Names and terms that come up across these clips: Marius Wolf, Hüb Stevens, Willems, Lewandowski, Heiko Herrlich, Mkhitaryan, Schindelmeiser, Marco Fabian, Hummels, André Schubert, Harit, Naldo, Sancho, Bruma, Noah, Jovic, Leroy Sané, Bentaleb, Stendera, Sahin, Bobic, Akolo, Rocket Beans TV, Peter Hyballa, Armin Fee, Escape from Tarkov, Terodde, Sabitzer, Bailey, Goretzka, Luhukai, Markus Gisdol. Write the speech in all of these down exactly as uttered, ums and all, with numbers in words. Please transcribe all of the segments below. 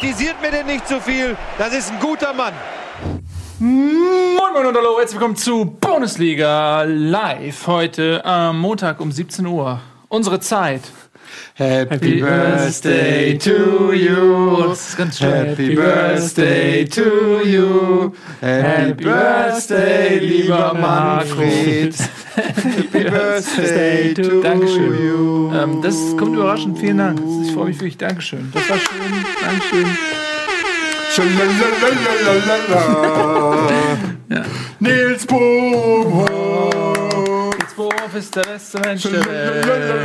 Kritisiert mir denn nicht zu viel, das ist ein guter Mann. Moin Moin und hallo, herzlich willkommen zu Bundesliga Live, heute am Montag um siebzehn Uhr, unsere Zeit. Happy Birthday to you, das ist ganz schön. Happy Birthday to you, Happy Birthday lieber Manfred, Happy Birthday to Dankeschön. You. Ähm, das kommt überraschend, vielen Dank, ich freue mich für dich, Dankeschön. Das war schön, Dankeschön. Ja. Nils Bohm. Nils Bohm ist der beste Mensch der Welt.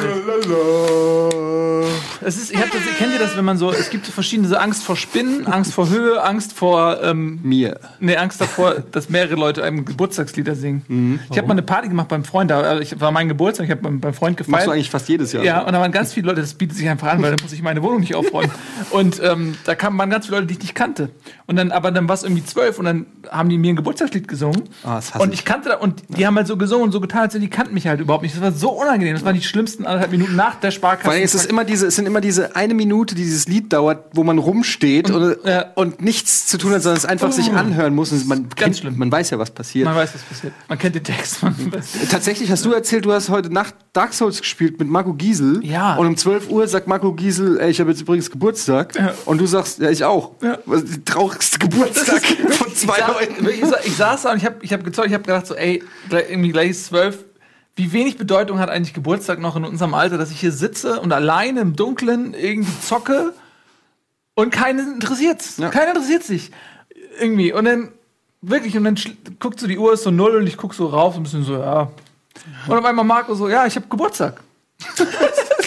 Es ist, ich hab das, kennt ihr das, wenn man so, es gibt so verschiedene, so Angst vor Spinnen, Angst vor Höhe, Angst vor ähm, mir. Nee, Angst davor, dass mehrere Leute einem Geburtstagslieder singen. Mhm. Ich habe mal eine Party gemacht beim Freund, da ich, war mein Geburtstag, ich habe beim Freund gefeiert. Machst du eigentlich fast jedes Jahr. Ja, so. Und da waren ganz viele Leute, das bietet sich einfach an, weil da muss ich meine Wohnung nicht aufräumen. Und ähm, da kamen, waren ganz viele Leute, die ich nicht kannte. Und dann, aber dann war es irgendwie zwölf und dann haben die mir ein Geburtstagslied gesungen. Ah, das hasse ich. Und ich kannte da, und die haben halt so gesungen und so getan, als die kannten mich halt überhaupt nicht. Das war so unangenehm. Das waren die schlimmsten anderthalb Minuten nach der Sparkasse. Weil es ist immer diese, es sind immer immer diese eine Minute, die dieses Lied dauert, wo man rumsteht und, und, ja. und nichts zu tun hat, sondern es einfach sich anhören muss. Und man, Ganz kennt, man weiß ja, was passiert. Man weiß, was passiert. Man kennt den Text. Man Tatsächlich hast du erzählt, du hast heute Nacht Dark Souls gespielt mit Marco Giesel. Ja. Und um zwölf Uhr sagt Marco Giesel, ey, ich habe jetzt übrigens Geburtstag. Ja. Und du sagst, ja, ich auch. Ja. Traurigste Geburtstag von zwei ich Leuten. Saß, ich, saß, ich saß da und ich habe ich hab gezeugt, ich habe gedacht so, ey, gleich, irgendwie gleich ist zwölf. Wie wenig Bedeutung hat eigentlich Geburtstag noch in unserem Alter, dass ich hier sitze und alleine im Dunkeln irgendwie zocke und keinen interessiert's. Ja. Keiner interessiert sich. Irgendwie. Und dann, wirklich, und dann guckst du, die Uhr ist so null und ich guck so rauf, so ein bisschen so, ja. Und auf einmal Marco so, ja, ich hab Geburtstag. Das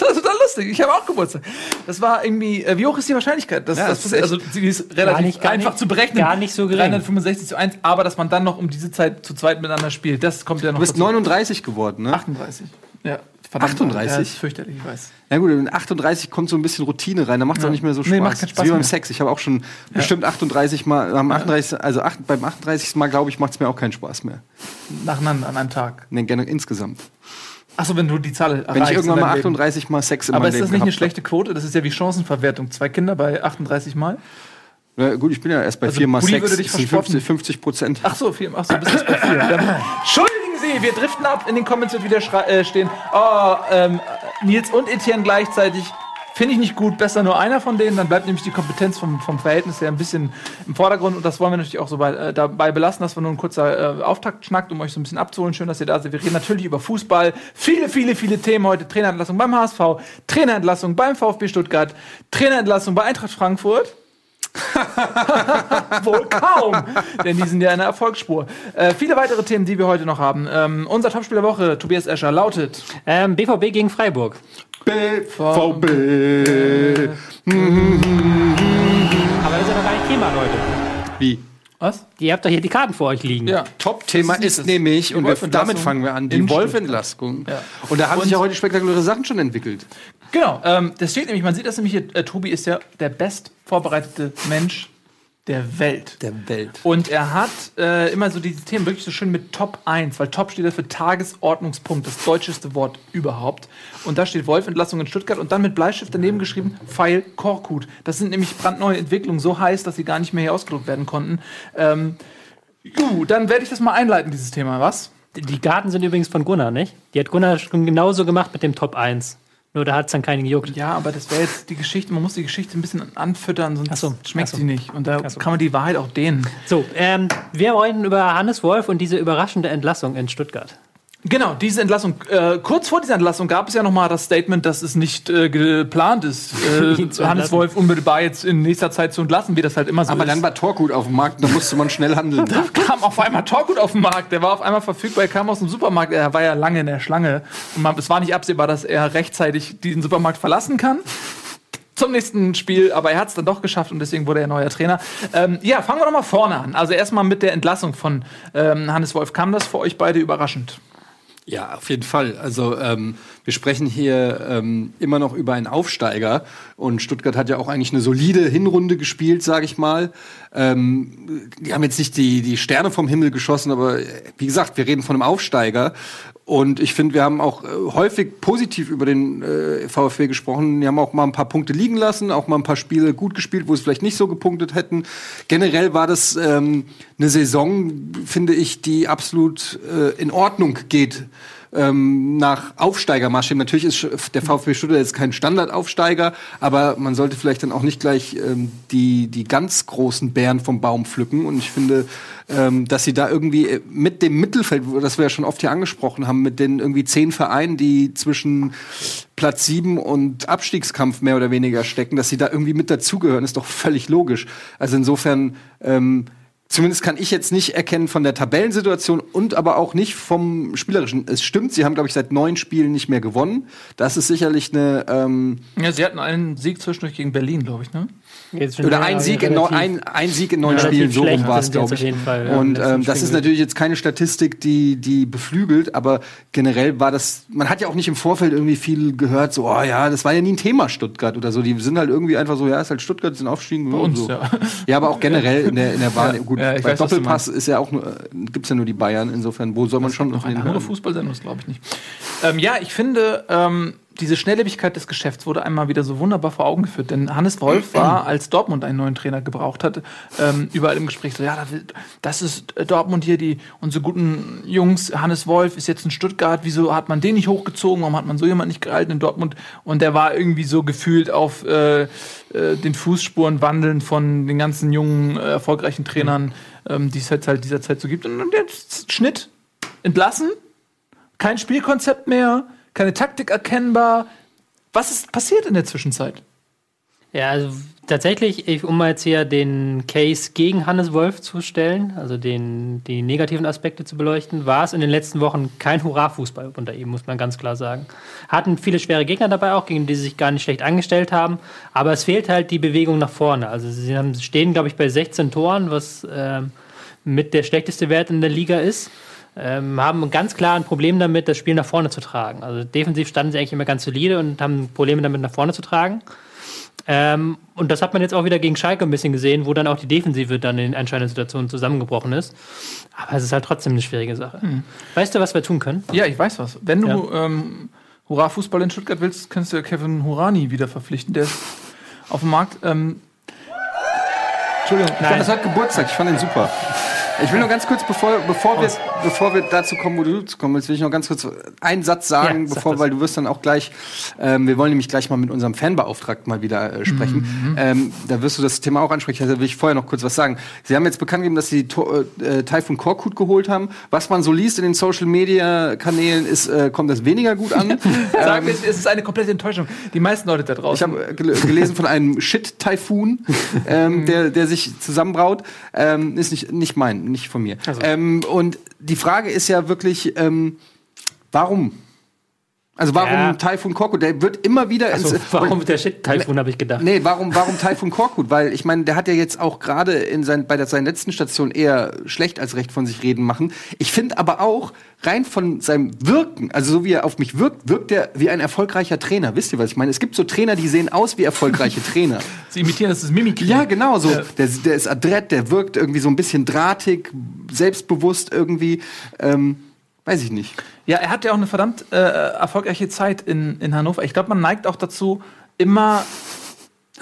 war total lustig. Ich habe auch Geburtstag. Das war irgendwie, äh, wie hoch ist die Wahrscheinlichkeit? Dass, ja, das das ist also, sie ist relativ gar nicht, gar einfach nicht, zu berechnen. Gar nicht so gering. dreihundertfünfundsechzig zu eins, aber dass man dann noch um diese Zeit zu zweit miteinander spielt, das kommt ja noch. Du bist dazu. neununddreißig geworden, ne? achtunddreißig. Ja, verdammt. achtunddreißig? Ja, das ist fürchterlich, ich weiß. Na gut, in achtunddreißig kommt so ein bisschen Routine rein, da macht es ja. auch nicht mehr so Spaß. Nee, macht keinen Spaß. Wie beim mehr. Sex. Ich habe auch schon ja. bestimmt achtunddreißig Mal, am achtunddreißig, also acht, beim achtunddreißigsten Mal, glaube ich, macht es mir auch keinen Spaß mehr. Nacheinander, an einem Tag? Nee, gerne insgesamt. Achso, wenn du die Zahl erreichst. Wenn ich irgendwann mal achtunddreißig Leben. Mal Sex in meinem Leben. Aber ist das nicht eine schlechte Quote? Das ist ja wie Chancenverwertung. Zwei Kinder bei achtunddreißig Mal? Na gut, ich bin ja erst bei also vier Mal Budi Sex. Würde dich versprochen. fünfzig Prozent. Achso, vier, ach so, bis jetzt bei vier. Entschuldigen Sie, wir driften ab. In den Comments wird wieder äh, stehen, oh, ähm, Nils und Etienne gleichzeitig. Finde ich nicht gut, besser nur einer von denen. Dann bleibt nämlich die Kompetenz vom, vom Verhältnis her ein bisschen im Vordergrund. Und das wollen wir natürlich auch so bei, äh, dabei belassen. Das war nur ein kurzer äh, Auftakt schnackt, um euch so ein bisschen abzuholen. Schön, dass ihr da seid. Wir reden natürlich über Fußball. Viele, viele, viele Themen heute. Trainerentlassung beim H S V, Trainerentlassung beim VfB Stuttgart, Trainerentlassung bei Eintracht Frankfurt. Wohl kaum, denn die sind ja eine Erfolgsspur. Äh, viele weitere Themen, die wir heute noch haben. Ähm, unser Topspiel der Woche, Tobias Escher, lautet ähm, B V B gegen Freiburg. B V B. Aber das ist ja noch gar nicht Thema, Leute. Wie? Was? Ihr habt doch hier die Karten vor euch liegen. Ja. Top-Thema ist, ist nämlich, und damit fangen wir an, die Wolfentlassung. Ja. Und da haben und sich ja heute spektakuläre Sachen schon entwickelt. Genau, ähm, das steht nämlich, man sieht das nämlich hier, äh, Tobi ist ja der best vorbereitete Mensch der Welt. Der Welt. Und er hat äh, immer so diese Themen wirklich so schön mit Top eins, weil Top steht ja für Tagesordnungspunkt, das deutscheste Wort überhaupt. Und da steht Wolf-Entlassung in Stuttgart und dann mit Bleistift daneben geschrieben, Pfeil Korkut. Das sind nämlich brandneue Entwicklungen, so heiß, dass sie gar nicht mehr hier ausgedruckt werden konnten. Ähm, juh, dann werde ich das mal einleiten, dieses Thema, was? Die Garten sind übrigens von Gunnar, nicht? Die hat Gunnar schon genauso gemacht mit dem Top eins. Nur da hat es dann keinen gejuckt. Ja, aber das wäre jetzt die Geschichte, man muss die Geschichte ein bisschen anfüttern, sonst ach so, schmeckt sie nicht. Und da so kann man die Wahrheit auch dehnen. So, ähm, wir wollen über Hannes Wolf und diese überraschende Entlassung in Stuttgart. Genau, diese Entlassung. Äh, kurz vor dieser Entlassung gab es ja noch mal das Statement, dass es nicht äh, geplant ist, äh, Hannes Wolf unmittelbar jetzt in nächster Zeit zu entlassen, wie das halt immer so aber ist. Aber dann war Torkut auf dem Markt, da musste man schnell handeln. Da kam auf einmal Torkut auf den Markt, der war auf einmal verfügbar, er kam aus dem Supermarkt, er war ja lange in der Schlange. Und man, es war nicht absehbar, dass er rechtzeitig diesen Supermarkt verlassen kann. Zum nächsten Spiel, aber er hat es dann doch geschafft und deswegen wurde er neuer Trainer. Ähm, ja, fangen wir doch mal vorne an. Also erstmal mit der Entlassung von ähm, Hannes Wolf. Kam das für euch beide überraschend? Ja, auf jeden Fall. Also ähm, wir sprechen hier ähm, immer noch über einen Aufsteiger. Und Stuttgart hat ja auch eigentlich eine solide Hinrunde gespielt, sage ich mal. Ähm, die haben jetzt nicht die, die Sterne vom Himmel geschossen, aber wie gesagt, wir reden von einem Aufsteiger. Und ich finde, wir haben auch häufig positiv über den äh, VfB gesprochen. Die haben auch mal ein paar Punkte liegen lassen, auch mal ein paar Spiele gut gespielt, wo es vielleicht nicht so gepunktet hätten. Generell war das ähm, eine Saison, finde ich, die absolut äh, in Ordnung geht. Ähm, nach Aufsteigermaßstäben. Natürlich ist der VfB Stuttgart jetzt kein Standardaufsteiger, aber man sollte vielleicht dann auch nicht gleich ähm, die, die ganz großen Bären vom Baum pflücken. Und ich finde, ähm, dass sie da irgendwie mit dem Mittelfeld, das wir ja schon oft hier angesprochen haben, mit den irgendwie zehn Vereinen, die zwischen Platz sieben und Abstiegskampf mehr oder weniger stecken, dass sie da irgendwie mit dazugehören, ist doch völlig logisch. Also insofern, ähm, zumindest kann ich jetzt nicht erkennen von der Tabellensituation und aber auch nicht vom Spielerischen. Es stimmt, sie haben, glaube ich, seit neun Spielen nicht mehr gewonnen. Das ist sicherlich eine... Ähm ja, sie hatten einen Sieg zwischendurch gegen Berlin, glaube ich, ne? Jetzt Oder ein Sieg, in neun, ein, ein Sieg in neun Spielen, so rum war es, glaube ich. Fall, ja, und ähm, das ist natürlich jetzt keine Statistik, die, die beflügelt, aber generell war das, man hat ja auch nicht im Vorfeld irgendwie viel gehört, so, oh ja, das war ja nie ein Thema Stuttgart oder so. Die sind halt irgendwie einfach so, ja, ist halt Stuttgart, die sind aufgestiegen. Bei uns, so. ja. Ja, aber auch generell in der, in der Wahl, ja, gut, ja, bei weiß, Doppelpass ist ja auch nur, gibt's ja nur die Bayern, insofern, wo soll man das schon noch eine andere Fußballsendung, das glaube ich nicht. Ähm, ja, ich finde, ähm, diese Schnelllebigkeit des Geschäfts wurde einmal wieder so wunderbar vor Augen geführt, denn Hannes Wolf war, als Dortmund einen neuen Trainer gebraucht hat, ähm, überall im Gespräch so, ja, das ist Dortmund hier, die unsere guten Jungs, Hannes Wolf ist jetzt in Stuttgart, wieso hat man den nicht hochgezogen, warum hat man so jemanden nicht gehalten in Dortmund? Und der war irgendwie so gefühlt auf äh, äh, den Fußspuren wandeln von den ganzen jungen, äh, erfolgreichen Trainern, ähm, die es halt, halt dieser Zeit so gibt. Und jetzt Schnitt, entlassen, kein Spielkonzept mehr, keine Taktik erkennbar. Was ist passiert in der Zwischenzeit? Ja, also tatsächlich, ich, um mal jetzt hier den Case gegen Hannes Wolf zu stellen, also den, die negativen Aspekte zu beleuchten, war es in den letzten Wochen kein Hurra-Fußball unter ihm, muss man ganz klar sagen. Hatten viele schwere Gegner dabei auch, gegen die sie sich gar nicht schlecht angestellt haben, aber es fehlt halt die Bewegung nach vorne. Also sie haben, stehen, glaube ich, bei sechzehn Toren, was äh, mit der schlechteste Wert in der Liga ist. Ähm, haben ganz klar ein Problem damit, das Spiel nach vorne zu tragen. Also defensiv standen sie eigentlich immer ganz solide und haben Probleme damit, nach vorne zu tragen. Ähm, und das hat man jetzt auch wieder gegen Schalke ein bisschen gesehen, wo dann auch die Defensive dann in entscheidenden Situationen zusammengebrochen ist. Aber es ist halt trotzdem eine schwierige Sache. Hm. Weißt du, was wir tun können? Ja, ich weiß was. Wenn du ja. ähm, Hurra-Fußball in Stuttgart willst, kannst du Kevin Hourani wieder verpflichten. Der ist auf dem Markt. Ähm Entschuldigung, ich glaub, das hat Geburtstag. Ich fand ihn super. Ich will nur ganz kurz, bevor, bevor, wir, bevor wir dazu kommen, wo du zu kommen willst, will ich noch ganz kurz einen Satz sagen, ja, sag bevor, das. Weil du wirst dann auch gleich, ähm, wir wollen nämlich gleich mal mit unserem Fanbeauftragten mal wieder äh, sprechen. Mhm. Ähm, da wirst du das Thema auch ansprechen, also will ich vorher noch kurz was sagen. Sie haben jetzt bekannt gegeben, dass sie äh, Tayfun Korkut geholt haben. Was man so liest in den Social-Media-Kanälen, ist, äh, kommt das weniger gut an. Sagen wir, ähm, es ist eine komplette Enttäuschung. Die meisten Leute da draußen. Ich habe gel- gelesen von einem Shit-Taifun, ähm, der, der sich zusammenbraut. Ähm, ist nicht, nicht mein. Nicht von mir. Also. Ähm, und die Frage ist ja wirklich, ähm, warum? Also warum ja. Tayfun Korkut? Der wird immer wieder... Ach so, ins, warum der Shit Tayfun, habe ich gedacht. Nee, warum, warum Tayfun Korkut? Weil ich meine, der hat ja jetzt auch gerade in sein, bei der, seinen letzten Stationen eher schlecht als recht von sich reden machen. Ich finde aber auch, rein von seinem Wirken, also so wie er auf mich wirkt, wirkt er wie ein erfolgreicher Trainer. Wisst ihr, was ich meine? Es gibt so Trainer, die sehen aus wie erfolgreiche Trainer. Sie imitieren, das ist Mimikry. Ja, genau. So. Ja. Der, der ist adrett, der wirkt irgendwie so ein bisschen drahtig, selbstbewusst irgendwie. Ähm, weiß ich nicht. Ja, er hat ja auch eine verdammt äh, erfolgreiche Zeit in, in Hannover. Ich glaube, man neigt auch dazu, immer...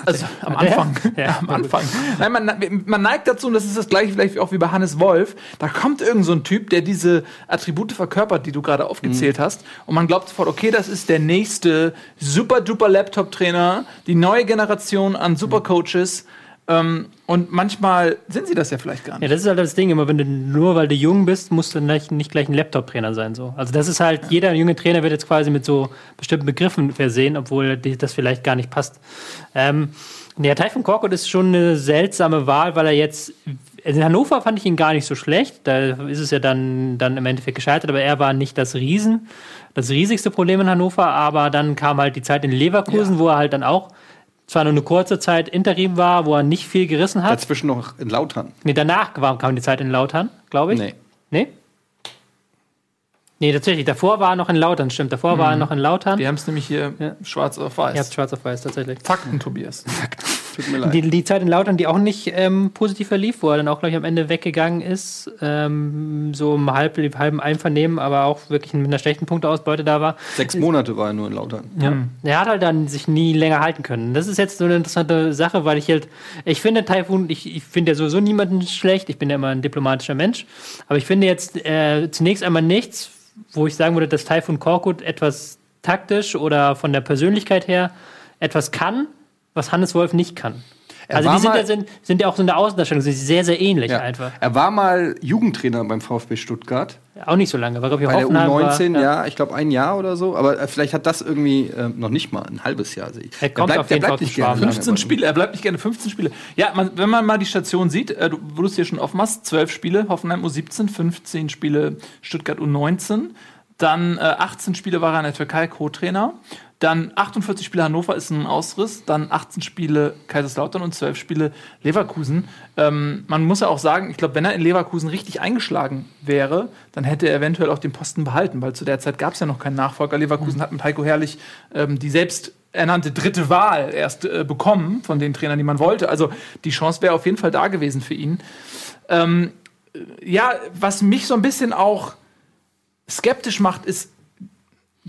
Also am Anfang. Ja, am Anfang. Nein, man, man neigt dazu, und das ist das gleiche vielleicht auch wie bei Hannes Wolf, da kommt irgend so ein Typ, der diese Attribute verkörpert, die du gerade aufgezählt mhm. hast, und man glaubt sofort, okay, das ist der nächste super-duper Laptop-Trainer, die neue Generation an Super-Coaches. Ähm, und manchmal sind sie das ja vielleicht gar nicht. Ja, das ist halt das Ding, immer wenn du nur, weil du jung bist, musst du nicht, nicht gleich ein Laptop-Trainer sein. So. Also das ist halt, ja. Jeder junge Trainer wird jetzt quasi mit so bestimmten Begriffen versehen, obwohl das vielleicht gar nicht passt. Ähm, der Tayfun Korkut ist schon eine seltsame Wahl, weil er jetzt, also in Hannover fand ich ihn gar nicht so schlecht, da ist es ja dann, dann im Endeffekt gescheitert, aber er war nicht das Riesen, das riesigste Problem in Hannover, aber dann kam halt die Zeit in Leverkusen, ja. wo er halt dann auch zwar nur eine kurze Zeit Interim war, wo er nicht viel gerissen hat. Dazwischen noch in Lautern. Nee, danach kam die Zeit in Lautern, glaube ich. Nee. Nee? Nee, tatsächlich. Davor war er noch in Lautern, stimmt. Davor mhm. war er noch in Lautern. Wir haben es nämlich hier ja. schwarz auf weiß. Ihr habt schwarz auf weiß, tatsächlich. Fakten, Tobias. Fakten. Tut mir leid. Die, die Zeit in Lautern, die auch nicht ähm, positiv verlief, wo er dann auch, glaube ich, am Ende weggegangen ist. Ähm, so im halb, halben Einvernehmen, aber auch wirklich mit einer schlechten Punkteausbeute da war. Sechs Monate war er nur in Lautern. Ja. Mhm. Er hat halt dann sich nie länger halten können. Das ist jetzt so eine interessante Sache, weil ich halt, ich finde Tayfun, ich, ich finde ja sowieso niemanden schlecht. Ich bin ja immer ein diplomatischer Mensch. Aber ich finde jetzt äh, zunächst einmal nichts, wo ich sagen würde, dass Tayfun Korkut etwas taktisch oder von der Persönlichkeit her etwas kann, was Hannes Wolf nicht kann. Er also die sind, ja, sind, sind ja auch so in der Außendarstellung, sind sehr, sehr ähnlich ja. einfach. Er war mal Jugendtrainer beim VfB Stuttgart. Auch nicht so lange, war glaube ich auch der U neunzehn, war, ja, ich glaube ein Jahr oder so. Aber vielleicht hat das irgendwie äh, noch nicht mal ein halbes Jahr. Also ich, er kommt der bleibt, auf jeden der bleibt nicht gerne fünfzehn Spiele, er bleibt nicht gerne fünfzehn Spiele. Ja, man, wenn man mal die Station sieht, äh, wo du es hier schon offen machst, zwölf Spiele, Hoffenheim U siebzehn, fünfzehn Spiele Stuttgart U neunzehn. Dann äh, achtzehn Spiele war er in der Türkei Co-Trainer. Dann achtundvierzig Spiele Hannover ist ein Ausriss, dann achtzehn Spiele Kaiserslautern und zwölf Spiele Leverkusen. Ähm, man muss ja auch sagen, ich glaube, wenn er in Leverkusen richtig eingeschlagen wäre, dann hätte er eventuell auch den Posten behalten, weil zu der Zeit gab es ja noch keinen Nachfolger. Leverkusen mhm. hat mit Heiko Herrlich ähm, die selbst ernannte dritte Wahl erst äh, bekommen von den Trainern, die man wollte. Also die Chance wäre auf jeden Fall da gewesen für ihn. Ähm, ja, was mich so ein bisschen auch skeptisch macht, ist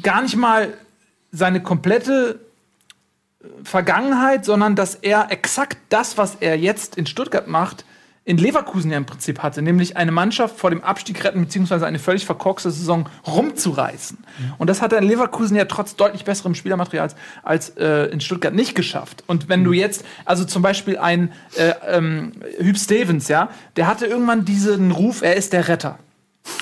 gar nicht mal seine komplette Vergangenheit, sondern dass er exakt das, was er jetzt in Stuttgart macht, in Leverkusen ja im Prinzip hatte, nämlich eine Mannschaft vor dem Abstieg retten, beziehungsweise eine völlig verkorkste Saison rumzureißen. Mhm. Und das hat er in Leverkusen ja trotz deutlich besserem Spielermaterial als äh, in Stuttgart nicht geschafft. Und wenn mhm. du jetzt, also zum Beispiel ein äh, ähm, Hüb Stevens, ja, der hatte irgendwann diesen Ruf, er ist der Retter.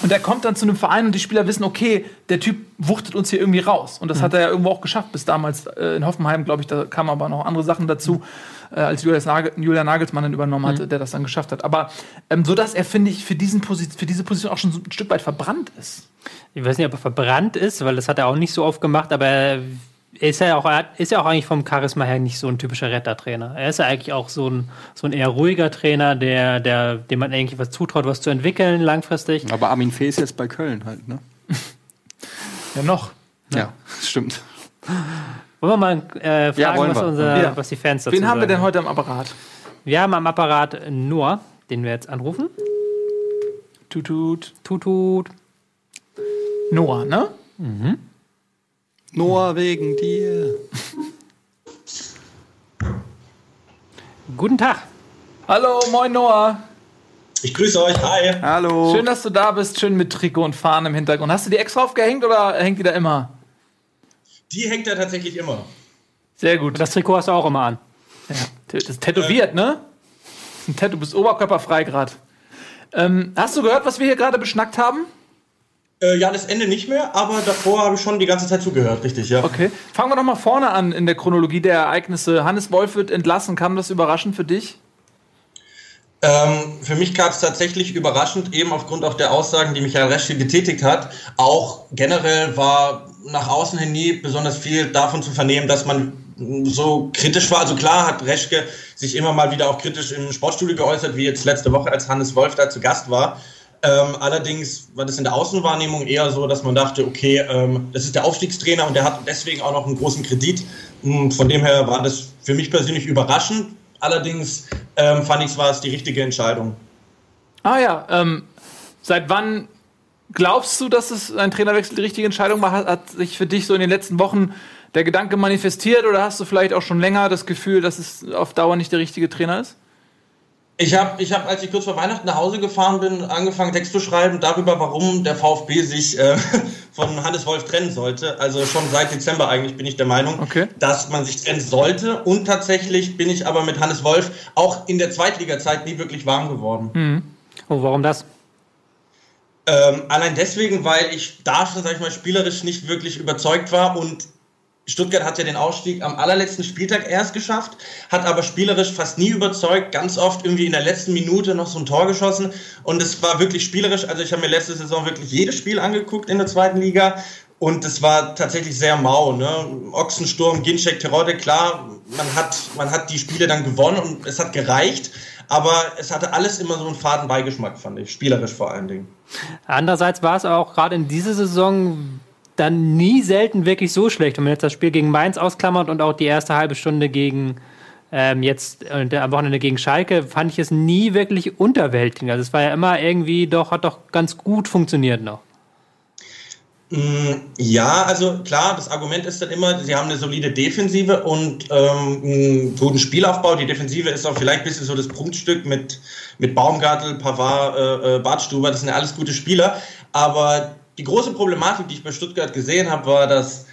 Und er kommt dann zu einem Verein und die Spieler wissen, okay, der Typ wuchtet uns hier irgendwie raus. Und das mhm. hat er ja irgendwo auch geschafft bis damals äh, in Hoffenheim, glaube ich, da kamen aber noch andere Sachen dazu, mhm. äh, als Julian Nagelsmann dann übernommen hatte, mhm. der das dann geschafft hat. Aber ähm, so dass er, finde ich, für, diesen Posi- für diese Position auch schon so ein Stück weit verbrannt ist. Ich weiß nicht, ob er verbrannt ist, weil das hat er auch nicht so oft gemacht, aber er ist ja auch, er ist ja auch eigentlich vom Charisma her nicht so ein typischer Rettertrainer. Er ist ja eigentlich auch so ein, so ein eher ruhiger Trainer, der, der, dem man eigentlich was zutraut, was zu entwickeln langfristig. Aber Armin Fee ist jetzt bei Köln halt, ne? Ja, noch. Ja, ja, stimmt. Wollen wir mal äh, fragen, ja, was, wir. Unser, ja. was die Fans dazu Wen sagen. Wen haben wir denn heute am Apparat? Wir haben am Apparat Noah, den wir jetzt anrufen. Tutut. Tutut. Noah, ne? Mhm. Noah, wegen dir. Guten Tag. Hallo, moin Noah. Ich grüße euch, hi. Hallo. Schön, dass du da bist, schön mit Trikot und Fahnen im Hintergrund. Hast du die extra aufgehängt oder hängt die da immer? Die hängt da tatsächlich immer. Sehr gut. Und das Trikot hast du auch immer an. Ja. Das ist tätowiert, ähm. ne? Das ist ein Tattoo, du bist oberkörperfrei gerade. Ähm, hast du gehört, was wir hier gerade beschnackt haben? Ja, das Ende nicht mehr, aber davor habe ich schon die ganze Zeit zugehört, richtig, ja. Okay, fangen wir doch mal vorne an in der Chronologie der Ereignisse. Hannes Wolf wird entlassen, kam das überraschend für dich? Ähm, für mich kam es tatsächlich überraschend, eben aufgrund auch der Aussagen, die Michael Reschke getätigt hat. Auch generell war nach außen hin nie besonders viel davon zu vernehmen, dass man so kritisch war. Also klar hat Reschke sich immer mal wieder auch kritisch im Sportstudio geäußert, wie jetzt letzte Woche, als Hannes Wolf da zu Gast war. Ähm, allerdings war das in der Außenwahrnehmung eher so, dass man dachte, okay, ähm, das ist der Aufstiegstrainer und der hat deswegen auch noch einen großen Kredit. Von dem her war das für mich persönlich überraschend. Allerdings ähm, fand ich, es war es die richtige Entscheidung. Ah ja, ähm, seit wann glaubst du, dass es ein Trainerwechsel die richtige Entscheidung war? Hat, hat sich für dich so in den letzten Wochen der Gedanke manifestiert oder hast du vielleicht auch schon länger das Gefühl, dass es auf Dauer nicht der richtige Trainer ist? Ich habe, ich hab, als ich kurz vor Weihnachten nach Hause gefahren bin, angefangen Text zu schreiben darüber, warum der VfB sich äh, von Hannes Wolf trennen sollte. Also schon seit Dezember eigentlich bin ich der Meinung, okay. dass man sich trennen sollte. Und tatsächlich bin ich aber mit Hannes Wolf auch in der Zweitliga-Zeit nie wirklich warm geworden. Mhm. Und warum das? Ähm, allein deswegen, weil ich da schon, sag ich mal, spielerisch nicht wirklich überzeugt war und Stuttgart hat ja den Aufstieg am allerletzten Spieltag erst geschafft, hat aber spielerisch fast nie überzeugt, ganz oft irgendwie in der letzten Minute noch so ein Tor geschossen und es war wirklich spielerisch, also ich habe mir letzte Saison wirklich jedes Spiel angeguckt in der zweiten Liga und es war tatsächlich sehr mau, ne? Ochsensturm, Ginczek, Terodde, klar, man hat, man hat die Spiele dann gewonnen und es hat gereicht, aber es hatte alles immer so einen faden Beigeschmack, fand ich, spielerisch vor allen Dingen. Andererseits war es auch gerade in dieser Saison dann nie selten wirklich so schlecht, wenn man jetzt das Spiel gegen Mainz ausklammert und auch die erste halbe Stunde gegen ähm, jetzt äh, am Wochenende gegen Schalke, fand ich es nie wirklich unterwältigend. Also es war ja immer irgendwie doch, hat doch ganz gut funktioniert noch. Ja, also klar, das Argument ist dann immer, sie haben eine solide Defensive und ähm, einen guten Spielaufbau. Die Defensive ist auch vielleicht ein bisschen so das Prunkstück mit, mit Baumgartel, Pavard, äh, Badstuber, das sind ja alles gute Spieler. Aber die große Problematik, die ich bei Stuttgart gesehen habe, war, dass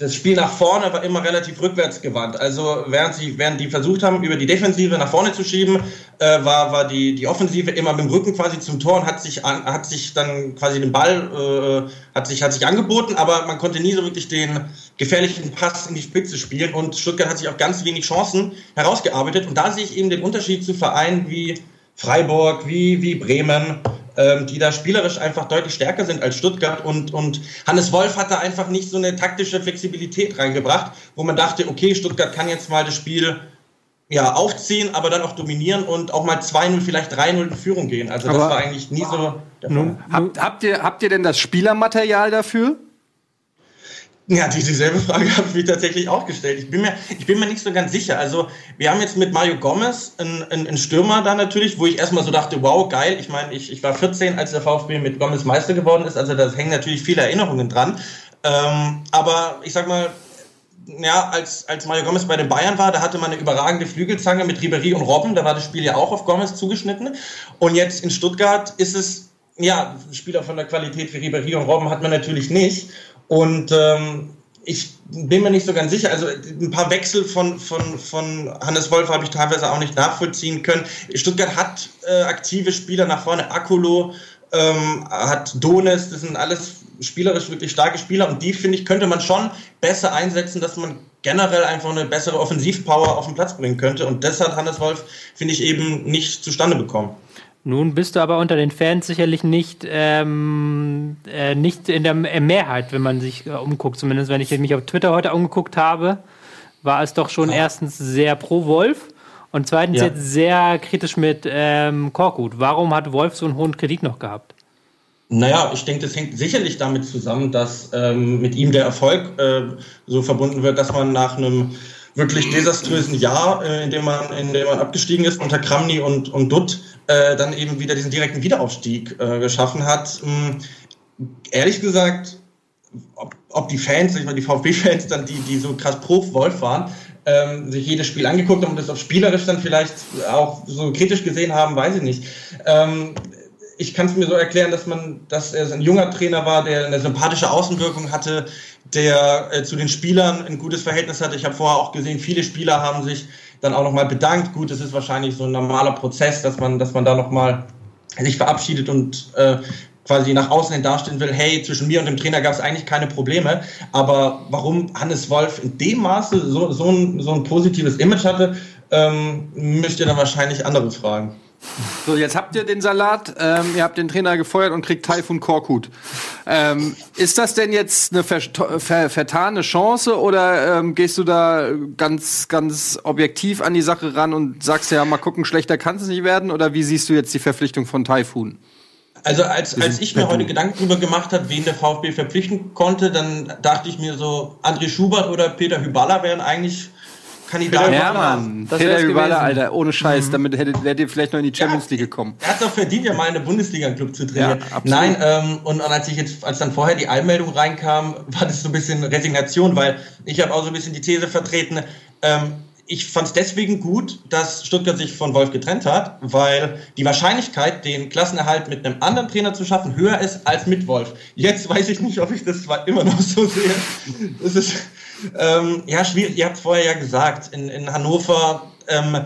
das Spiel nach vorne war immer relativ rückwärtsgewandt. Also während sie, während die versucht haben, über die Defensive nach vorne zu schieben, äh, war war die die Offensive immer mit dem Rücken quasi zum Tor und hat sich an, hat sich dann quasi den Ball äh, hat sich hat sich angeboten, aber man konnte nie so wirklich den gefährlichen Pass in die Spitze spielen und Stuttgart hat sich auch ganz wenig Chancen herausgearbeitet und da sehe ich eben den Unterschied zu Vereinen wie Freiburg, wie wie Bremen, die da spielerisch einfach deutlich stärker sind als Stuttgart. Und, und Hannes Wolf hat da einfach nicht so eine taktische Flexibilität reingebracht, wo man dachte, okay, Stuttgart kann jetzt mal das Spiel ja, aufziehen, aber dann auch dominieren und auch mal zwei null, vielleicht drei null in Führung gehen. Also das aber war eigentlich nie so der Fall. Habt, habt, ihr, habt ihr denn das Spielermaterial dafür? Ja, die, dieselbe Frage habe ich mir tatsächlich auch gestellt. Ich bin mir, ich bin mir nicht so ganz sicher. Also wir haben jetzt mit Mario Gomez einen, einen, einen Stürmer da natürlich, wo ich erstmal so dachte, wow, geil. Ich meine, ich, ich war vierzehn, als der VfB mit Gomez Meister geworden ist. Also da hängen natürlich viele Erinnerungen dran. Ähm, aber ich sag mal, ja, als, als Mario Gomez bei den Bayern war, da hatte man eine überragende Flügelzange mit Ribéry und Robben. Da war das Spiel ja auch auf Gomez zugeschnitten. Und jetzt in Stuttgart ist es, ja, Spieler von der Qualität wie Ribéry und Robben hat man natürlich nicht. Und ähm, ich bin mir nicht so ganz sicher. Also ein paar Wechsel von, von, von Hannes Wolf habe ich teilweise auch nicht nachvollziehen können. Stuttgart hat äh, aktive Spieler nach vorne. Akolo ähm, hat Donis. Das sind alles spielerisch wirklich starke Spieler. Und die, finde ich, könnte man schon besser einsetzen, dass man generell einfach eine bessere Offensivpower auf den Platz bringen könnte. Und das hat Hannes Wolf, finde ich, eben nicht zustande bekommen. Nun bist du aber unter den Fans sicherlich nicht, ähm, äh, nicht in der Mehrheit, wenn man sich äh, umguckt. Zumindest wenn ich mich auf Twitter heute umgeguckt habe, war es doch schon ja. erstens sehr pro Wolf und zweitens ja. jetzt sehr kritisch mit ähm, Korkut. Warum hat Wolf so einen hohen Kredit noch gehabt? Naja, ich denke, das hängt sicherlich damit zusammen, dass ähm, mit ihm der Erfolg äh, so verbunden wird, dass man nach einem wirklich desaströsen Jahr, äh, in dem man, in dem man abgestiegen ist unter Kramny und, und Dutt, äh, dann eben wieder diesen direkten Wiederaufstieg äh, geschaffen hat. Ähm, ehrlich gesagt, ob, ob die Fans, ich meine die VfB-Fans dann, die, die so krass pro-Wolf waren, ähm, sich jedes Spiel angeguckt haben und das auf spielerisch dann vielleicht auch so kritisch gesehen haben, weiß ich nicht. Ähm, Ich kann es mir so erklären, dass man, dass er ein junger Trainer war, der eine sympathische Außenwirkung hatte, der äh, zu den Spielern ein gutes Verhältnis hatte. Ich habe vorher auch gesehen, viele Spieler haben sich dann auch nochmal bedankt. Gut, das ist wahrscheinlich so ein normaler Prozess, dass man, dass man da nochmal sich verabschiedet und äh, quasi nach außen hin darstellen will, hey, zwischen mir und dem Trainer gab es eigentlich keine Probleme. Aber warum Hannes Wolf in dem Maße so, so, ein, so ein positives Image hatte, ähm, müsst ihr dann wahrscheinlich andere fragen. So, jetzt habt ihr den Salat, ähm, ihr habt den Trainer gefeuert und kriegt Tayfun Korkut. Ähm, ist das denn jetzt eine ver- ver- vertane Chance oder ähm, gehst du da ganz, ganz objektiv an die Sache ran und sagst ja, mal gucken, schlechter kann es nicht werden? Oder wie siehst du jetzt die Verpflichtung von Tayfun? Also als, als ich mir heute Gedanken darüber gemacht habe, wen der VfB verpflichten konnte, dann dachte ich mir so, André Schubert oder Peter Hyballa wären eigentlich Kandidaten. Ja, Mann. Das Peter Hyballa, Alter, ohne Scheiß. Mhm. Damit hätte, hätte er vielleicht noch in die Champions ja, League gekommen. Er hat doch verdient, ja mal in der Bundesliga einen Club zu trainieren. Ja, nein, ähm, und, und als ich jetzt, als dann vorher die Einmeldung reinkam, war das so ein bisschen Resignation, weil ich habe auch so ein bisschen die These vertreten, ähm, ich fand es deswegen gut, dass Stuttgart sich von Wolf getrennt hat, weil die Wahrscheinlichkeit, den Klassenerhalt mit einem anderen Trainer zu schaffen, höher ist als mit Wolf. Jetzt weiß ich nicht, ob ich das immer noch so sehe. Das ist ähm, ja schwierig. Ihr habt vorher ja gesagt, in, in Hannover, ähm,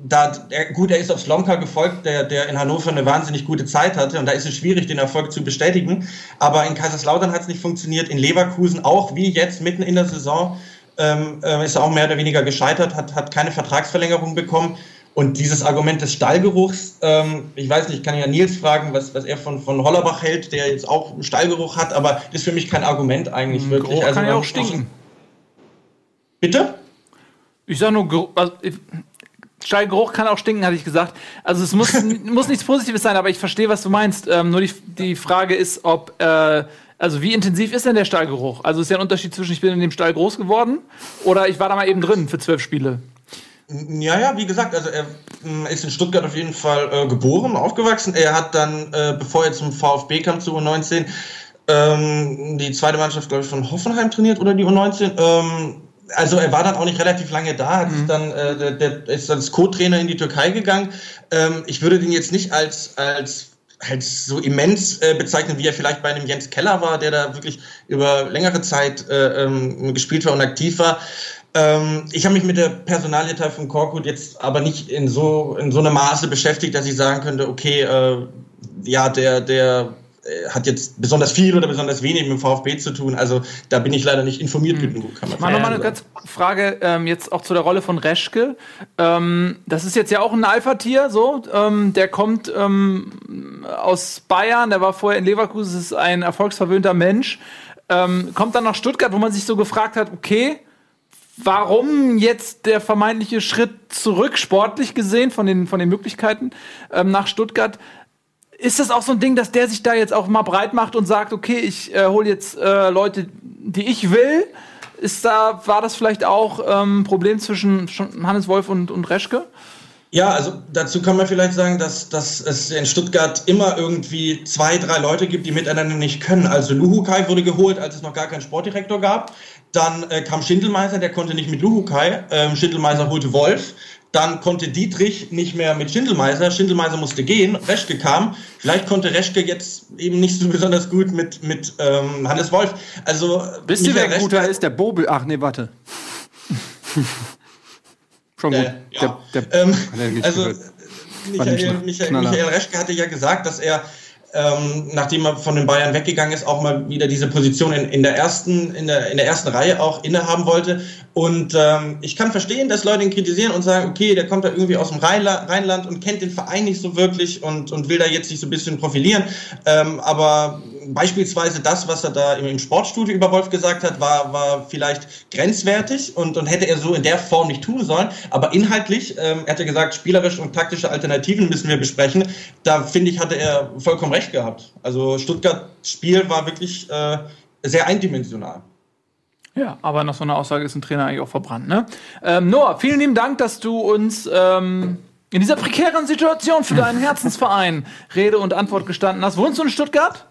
da, der, gut, er ist auf Slomka gefolgt, der, der in Hannover eine wahnsinnig gute Zeit hatte und da ist es schwierig, den Erfolg zu bestätigen. Aber in Kaiserslautern hat es nicht funktioniert, in Leverkusen auch, wie jetzt mitten in der Saison. Ähm, äh, ist auch mehr oder weniger gescheitert, hat, hat keine Vertragsverlängerung bekommen. Und dieses Argument des Stallgeruchs, ähm, ich weiß nicht, ich kann ja Nils fragen, was, was er von, von Hollerbach hält, der jetzt auch einen Stallgeruch hat, aber das ist für mich kein Argument eigentlich mhm, wirklich. Geruch also, kann ja auch stinken. Bitte? Ich sag nur, Geruch, also, ich, Stallgeruch kann auch stinken, hatte ich gesagt. Also es muss, muss nichts Positives sein, aber ich verstehe, was du meinst. Ähm, nur die, die Frage ist, ob... Äh, Also wie intensiv ist denn der Stallgeruch? Also ist ja ein Unterschied zwischen ich bin in dem Stall groß geworden oder ich war da mal eben drin für zwölf Spiele. Ja, ja, wie gesagt, also er ist in Stuttgart auf jeden Fall äh, geboren, aufgewachsen. Er hat dann, äh, bevor er zum VfB kam, zur U neunzehn, ähm, die zweite Mannschaft, glaube ich, von Hoffenheim trainiert oder die U neunzehn. Ähm, also er war dann auch nicht relativ lange da, hat mhm. dann, äh, der, der ist als Co-Trainer in die Türkei gegangen. Ähm, ich würde den jetzt nicht als, als halt so immens äh, bezeichnen, wie er vielleicht bei einem Jens Keller war, der da wirklich über längere Zeit äh, ähm, gespielt war und aktiv war. Ähm, ich habe mich mit der Personalie Tayfun Korkut jetzt aber nicht in so in so einem Maße beschäftigt, dass ich sagen könnte, okay, äh, ja, der der hat jetzt besonders viel oder besonders wenig mit dem VfB zu tun. Also da bin ich leider nicht informiert mhm. genug. Kann man mal nochmal eine kurze Frage ähm, jetzt auch zu der Rolle von Reschke. Ähm, das ist jetzt ja auch ein Alpha-Tier. So. Ähm, der kommt ähm, aus Bayern, der war vorher in Leverkusen, ist ein erfolgsverwöhnter Mensch. Ähm, kommt dann nach Stuttgart, wo man sich so gefragt hat, okay, warum jetzt der vermeintliche Schritt zurück, sportlich gesehen, von den, von den Möglichkeiten ähm, nach Stuttgart? Ist das auch so ein Ding, dass der sich da jetzt auch mal breit macht und sagt, okay, ich äh, hole jetzt äh, Leute, die ich will? Ist da, war das vielleicht auch ein ähm, Problem zwischen Hannes Wolf und, und Reschke? Ja, also dazu kann man vielleicht sagen, dass, dass es in Stuttgart immer irgendwie zwei, drei Leute gibt, die miteinander nicht können. Also Luhukai wurde geholt, als es noch gar keinen Sportdirektor gab. Dann äh, kam Schindelmeiser, der konnte nicht mit Luhukai. Ähm, Schindelmeiser holte Wolf. Dann konnte Dietrich nicht mehr mit Schindelmeiser. Schindelmeiser musste gehen. Reschke kam. Vielleicht konnte Reschke jetzt eben nicht so besonders gut mit, mit ähm, Hannes Wolf. Also, wisst ihr, wer Reschke guter ist? Der Bobel. Ach, nee, warte. Schon gut. Äh, ja. der, der, ähm, der also, Michael, Michael, Michael Reschke hatte ja gesagt, dass er, Ähm, nachdem er von den Bayern weggegangen ist, auch mal wieder diese Position in, in der ersten, in der, in der ersten Reihe auch innehaben wollte. Und ähm, ich kann verstehen, dass Leute ihn kritisieren und sagen, okay, der kommt da irgendwie aus dem Rheinla- Rheinland und kennt den Verein nicht so wirklich und, und will da jetzt sich so ein bisschen profilieren. Ähm, aber beispielsweise das, was er da im, im Sportstudio über Wolf gesagt hat, war, war vielleicht grenzwertig und, und hätte er so in der Form nicht tun sollen. Aber inhaltlich, ähm, er hat ja gesagt, spielerische und taktische Alternativen müssen wir besprechen. Da, finde ich, hatte er vollkommen recht gehabt. Also Stuttgarts Spiel war wirklich äh, sehr eindimensional. Ja, aber nach so einer Aussage ist ein Trainer eigentlich auch verbrannt, ne? Ähm, Noah, vielen lieben Dank, dass du uns ähm, in dieser prekären Situation für deinen Herzensverein Rede und Antwort gestanden hast. Wohnst du in Stuttgart?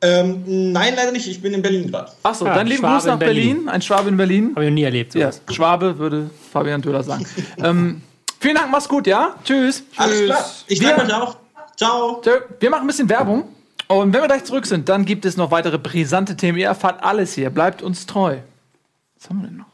Ähm, nein, leider nicht. Ich bin in Berlin gerade. Achso, ja, dann lieben Gruß nach Berlin. Berlin. Ein Schwabe in Berlin. Habe ich noch nie erlebt. Sowas. Ja, Schwabe würde Fabian Töller sagen. ähm, vielen Dank, mach's gut, ja? Tschüss. Alles Tschüss. Klar. Ich danke euch auch. Ciao. Wir machen ein bisschen Werbung. Und wenn wir gleich zurück sind, dann gibt es noch weitere brisante Themen. Ihr erfahrt alles hier. Bleibt uns treu. Was haben wir denn noch?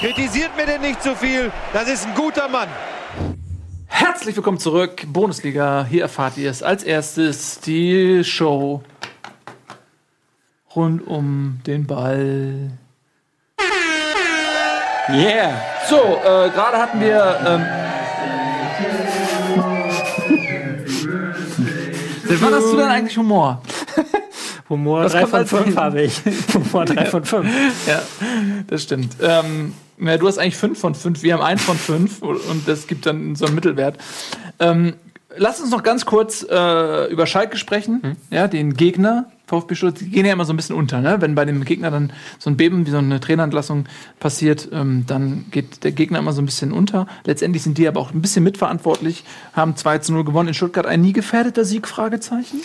Kritisiert mir denn nicht zu viel, das ist ein guter Mann. Herzlich willkommen zurück, Bundesliga. Hier erfahrt ihr es als erstes, die Show rund um den Ball. Yeah. So, äh, gerade hatten wir... Ähm Wann hast du denn eigentlich Humor? Humor drei von fünf habe ich. Humor drei von fünf. Ja, das stimmt. Ähm, ja, du hast eigentlich fünf von fünf, wir haben eins von fünf und das gibt dann so einen Mittelwert. Ähm, lass uns noch ganz kurz äh, über Schalke sprechen, hm? ja, den Gegner, VfB Stuttgart, die gehen ja immer so ein bisschen unter, ne? Wenn bei dem Gegner dann so ein Beben wie so eine Trainerentlassung passiert, ähm, dann geht der Gegner immer so ein bisschen unter. Letztendlich sind die aber auch ein bisschen mitverantwortlich, haben zwei zu null gewonnen in Stuttgart. Ein nie gefährdeter Sieg, Fragezeichen?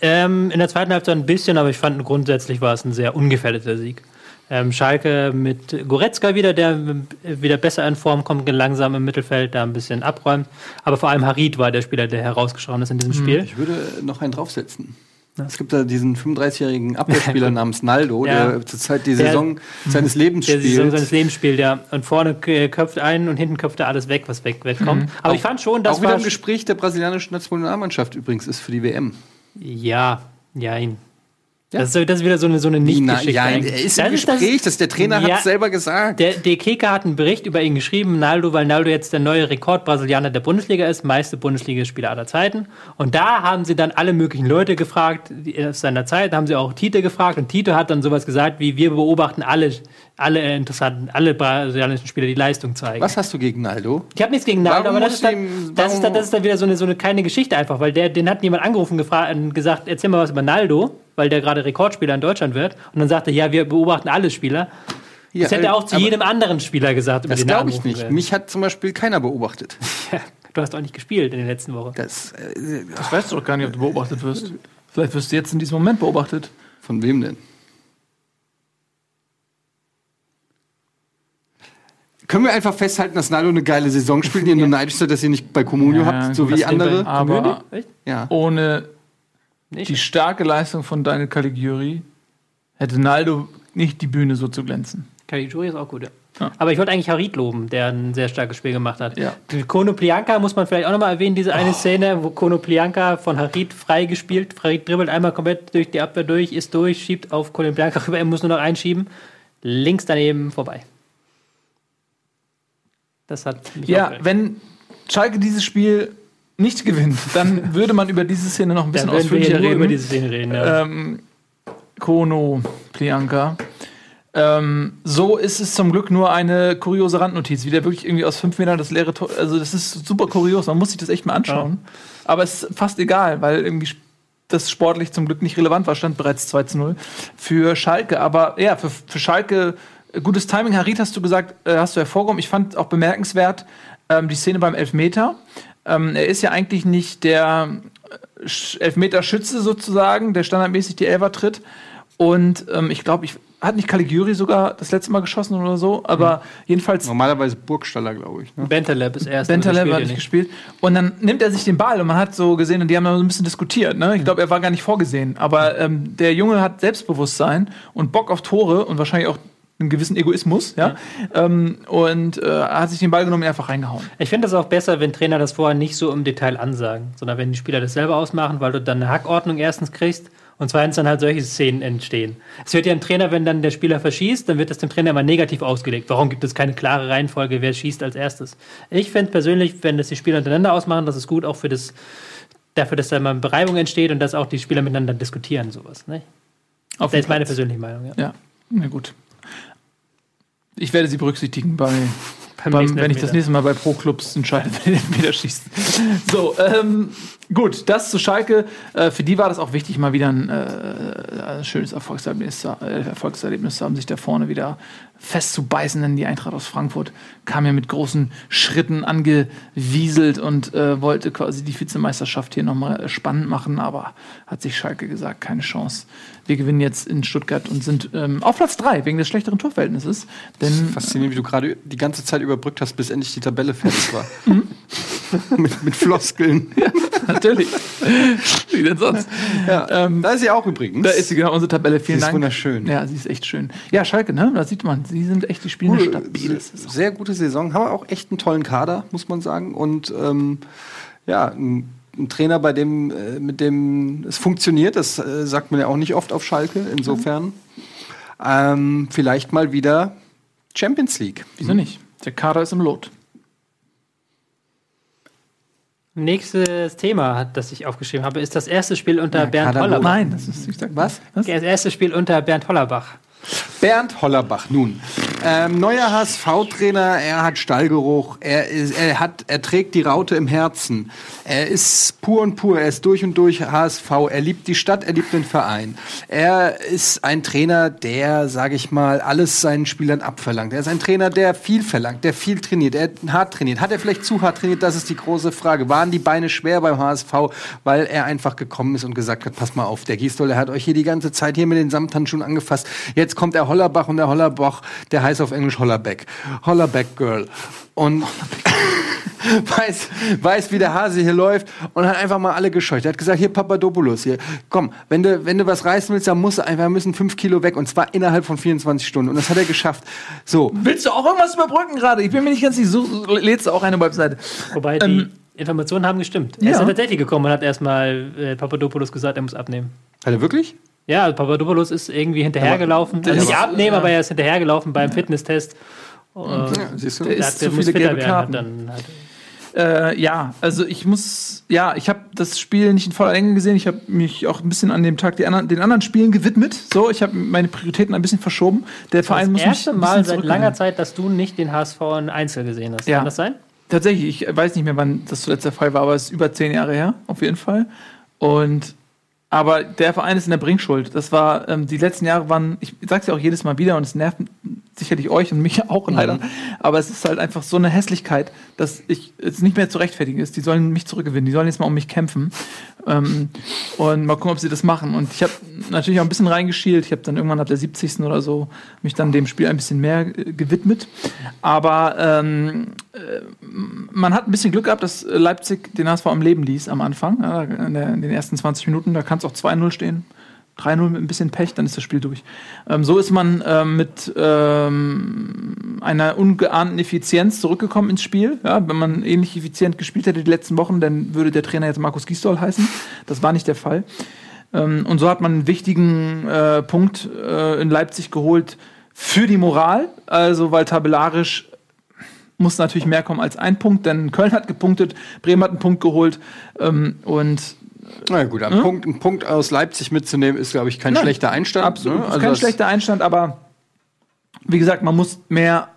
Ähm, in der zweiten Halbzeit ein bisschen, aber ich fand, grundsätzlich war es ein sehr ungefährdeter Sieg. Ähm, Schalke mit Goretzka wieder, der wieder besser in Form kommt, langsam im Mittelfeld, da ein bisschen abräumt. Aber vor allem Harit war der Spieler, der herausgeschraubt ist in diesem Spiel. Ich würde noch einen draufsetzen. Es gibt da diesen fünfunddreißigjährigen Abwehrspieler namens Naldo, ja, der zurzeit die Saison der, seines Lebens spielt. Der Saison seines Lebens spielt, ja. Und vorne köpft einen und hinten köpft er alles weg, was weg, wegkommt. Mhm. Aber auch, ich fand schon, das auch wieder war im Gespräch der brasilianischen Nationalmannschaft übrigens ist für die W M. Ja, ja, ihn. Ja. Das, ist, das ist wieder so eine, so eine Nicht-Geschichte. Ja, er ist im das Gespräch, ist das, das, der Trainer ja, hat es selber gesagt. Der, der Keker hat einen Bericht über ihn geschrieben, Naldo, weil Naldo jetzt der neue Rekordbrasilianer der Bundesliga ist, meiste Bundesligaspieler aller Zeiten. Und da haben sie dann alle möglichen Leute gefragt, die aus seiner Zeit, da haben sie auch Tite gefragt. Und Tite hat dann sowas gesagt, wie wir beobachten alle, alle interessanten, alle brasilianischen Spieler, die Leistung zeigen. Was hast du gegen Naldo? Ich habe nichts gegen Naldo, warum aber das ist, dann, das, ist dann, das ist dann wieder so eine, so eine kleine Geschichte einfach, weil der, den hat jemand angerufen gefragt, und gesagt, erzähl mal was über Naldo, weil der gerade Rekordspieler in Deutschland wird. Und dann sagte er, ja, wir beobachten alle Spieler. Ja, das hätte er auch zu jedem anderen Spieler gesagt. Über das glaube ich nicht. Werden. Mich hat zum Beispiel keiner beobachtet. Ja, du hast auch nicht gespielt in der letzten Woche. Das, äh, das weißt du doch gar nicht, ob du beobachtet wirst. Vielleicht wirst du jetzt in diesem Moment beobachtet. Von wem denn? Können wir einfach festhalten, dass Naldo eine geile Saison spielt, die ihr nur neidisch seid, dass ihr nicht bei Comunio ja, habt, so wie andere? Aber ja. ohne... Nicht. Die starke Leistung von Daniel Caligiuri hätte Naldo nicht die Bühne so zu glänzen. Caligiuri ist auch gut, ja. ja. Aber ich wollte eigentlich Harit loben, der ein sehr starkes Spiel gemacht hat. Ja. Konoplianka muss man vielleicht auch nochmal erwähnen, diese eine oh. Szene, wo Konoplianka von Harit frei gespielt, Harit dribbelt einmal komplett durch die Abwehr durch, ist durch, schiebt auf Konoplianka rüber, er muss nur noch einschieben, links daneben vorbei. Das hat mich Ja, wenn Schalke dieses Spiel nicht gewinnt, dann würde man über diese Szene noch ein bisschen ausführlicher reden. Über diese Szene reden ja. ähm, Konoplianka. Ähm, so ist es zum Glück nur eine kuriose Randnotiz, wie der wirklich irgendwie aus fünf Metern das leere Tor. Also, das ist super kurios, man muss sich das echt mal anschauen. Ja. Aber es ist fast egal, weil irgendwie das sportlich zum Glück nicht relevant war. Stand bereits zwei zu null für Schalke. Aber ja, für, für Schalke gutes Timing. Harit, hast du gesagt, hast du hervorgehoben. Ich fand auch bemerkenswert ähm, die Szene beim Elfmeter. Ähm, er ist ja eigentlich nicht der Elfmeterschütze sozusagen, der standardmäßig die Elfer tritt. Und ähm, ich glaube, ich hat nicht Caligiuri sogar das letzte Mal geschossen oder so, aber mhm. jedenfalls... Normalerweise Burgstaller, glaube ich. Ne? Bentaleb ist erst. Bentaleb hat nicht gespielt. Und dann nimmt er sich den Ball und man hat so gesehen, und die haben dann so ein bisschen diskutiert. Ne? Ich glaube, er war gar nicht vorgesehen. Aber ähm, der Junge hat Selbstbewusstsein und Bock auf Tore und wahrscheinlich auch einen gewissen Egoismus, ja, ja. Ähm, und äh, hat sich den Ball genommen und einfach reingehauen. Ich finde das auch besser, wenn Trainer das vorher nicht so im Detail ansagen, sondern wenn die Spieler das selber ausmachen, weil du dann eine Hackordnung erstens kriegst und zweitens dann halt solche Szenen entstehen. Es wird ja ein Trainer, wenn dann der Spieler verschießt, dann wird das dem Trainer immer negativ ausgelegt. Warum gibt es keine klare Reihenfolge, wer schießt als erstes? Ich finde persönlich, wenn das die Spieler untereinander ausmachen, das ist gut, auch für das, dafür, dass da mal eine Reibung entsteht und dass auch die Spieler miteinander diskutieren, sowas. Ne? Das ist meine persönliche Meinung. Ja, ja. Na gut. Ich werde sie berücksichtigen, bei, beim, beim, wenn ich das nächste Mal bei Pro-Clubs entscheide, wenn ich wieder schießt. So, ähm, gut, das zu Schalke. Äh, für die war das auch wichtig, mal wieder ein äh, schönes Erfolgserlebnis, äh, Erfolgserlebnis zu haben, sich da vorne wieder festzubeißen, denn die Eintracht aus Frankfurt kam ja mit großen Schritten angewieselt und äh, wollte quasi die Vizemeisterschaft hier nochmal spannend machen, aber hat sich Schalke gesagt, keine Chance. Wir gewinnen jetzt in Stuttgart und sind ähm, auf Platz drei wegen des schlechteren Torverhältnisses. Denn, das ist faszinierend, wie du gerade die ganze Zeit überbrückt hast, bis endlich die Tabelle fertig war. mit, mit Floskeln. Ja, natürlich. Wie denn sonst? Ja, ähm, da ist sie auch übrigens. Da ist sie, genau, unsere Tabelle. Vielen Dank. Sie ist wunderschön. Ja, sie ist echt schön. Ja, Schalke, ne? Da sieht man, sie sind echt, die spielen cool, stabil. Sehr gute Saison. Haben wir auch echt einen tollen Kader, muss man sagen. Und ähm, ja, ein, ein Trainer, bei dem, äh, mit dem es funktioniert, das äh, sagt man ja auch nicht oft auf Schalke. Insofern ja. ähm, vielleicht mal wieder Champions League. Wieso nicht? Der Kader ist im Lot. Nächstes Thema, das ich aufgeschrieben habe, ist das erste Spiel unter ja, Bernd Hollerbach. Nein, das ist, ich sag, was? was? Das erste Spiel unter Bernd Hollerbach. Bernd Hollerbach, nun. Ähm, neuer H S V-Trainer, er hat Stallgeruch, er, ist, er, hat, er trägt die Raute im Herzen. Er ist pur und pur, er ist durch und durch H S V. Er liebt die Stadt, er liebt den Verein. Er ist ein Trainer, der, sage ich mal, alles seinen Spielern abverlangt. Er ist ein Trainer, der viel verlangt, der viel trainiert, er hart trainiert. Hat er vielleicht zu hart trainiert? Das ist die große Frage. Waren die Beine schwer beim H S V, weil er einfach gekommen ist und gesagt hat, pass mal auf, der Giesdol, der hat euch hier die ganze Zeit hier mit den Samthandschuhen angefasst. Jetzt Jetzt kommt der Hollerbach und der Hollerbach, der heißt auf Englisch Hollerback. Hollerback Girl. Und weiß, weiß, wie der Hase hier läuft und hat einfach mal alle gescheucht. Er hat gesagt, hier Papadopoulos, hier, komm, wenn du, wenn du was reißen willst, dann musst du einfach, müssen fünf Kilo weg und zwar innerhalb von vierundzwanzig Stunden. Und das hat er geschafft. So. Willst du auch irgendwas überbrücken gerade? Ich bin mir nicht ganz sicher, so lädst du auch eine Webseite. Wobei die ähm, Informationen haben gestimmt. Ja. Er ist ja tatsächlich gekommen und hat erstmal äh, Papadopoulos gesagt, er muss abnehmen. Hat er wirklich? Ja, Papadopoulos ist irgendwie hinterhergelaufen. Also nicht abnehmen, aber er ist hinterhergelaufen beim Fitnesstest. Ja, siehst du, der ist zu viele gelbe Karten. Dann halt. Äh, ja, also ich muss, ja, ich habe das Spiel nicht in voller Länge gesehen. Ich habe mich auch ein bisschen an dem Tag die anderen, den anderen Spielen gewidmet. So, ich habe meine Prioritäten ein bisschen verschoben. Der Verein muss mich ein bisschen zurücknehmen. Das erste Mal seit langer Zeit, dass du nicht den H S V in Einzel gesehen hast. Ja. Kann das sein? Tatsächlich, ich weiß nicht mehr, wann das zuletzt der Fall war, aber es ist über zehn Jahre her, auf jeden Fall. Und aber der Verein ist in der Bringschuld. Das war, ähm, die letzten Jahre waren, ich sag's ja auch jedes Mal wieder und es nervt sicherlich euch und mich auch leider, mhm. aber es ist halt einfach so eine Hässlichkeit, dass ich es nicht mehr zu rechtfertigen ist. Die sollen mich zurückgewinnen, die sollen jetzt mal um mich kämpfen. Ähm, und mal gucken, ob sie das machen. Und ich habe natürlich auch ein bisschen reingeschielt. Ich habe dann irgendwann ab der siebzigsten oder so mich dann dem Spiel ein bisschen mehr äh, gewidmet. Aber ähm, äh, man hat ein bisschen Glück gehabt, dass Leipzig den H S V am Leben ließ am Anfang, ja, in, der, in den ersten zwanzig Minuten. Da kann es auch zwei null stehen. drei null mit ein bisschen Pech, dann ist das Spiel durch. Ähm, so ist man ähm, mit ähm, einer ungeahnten Effizienz zurückgekommen ins Spiel. Ja, wenn man ähnlich effizient gespielt hätte die letzten Wochen, dann würde der Trainer jetzt Markus Gisdol heißen. Das war nicht der Fall. Ähm, und so hat man einen wichtigen äh, Punkt äh, in Leipzig geholt für die Moral. Also, weil tabellarisch muss natürlich mehr kommen als ein Punkt, denn Köln hat gepunktet, Bremen hat einen Punkt geholt ähm, und na gut, einen, hm? Punkt, einen Punkt aus Leipzig mitzunehmen, ist, glaube ich, kein Nein, schlechter Einstand. Absolut, ne? Also ist kein schlechter Einstand, aber wie gesagt, man muss mehr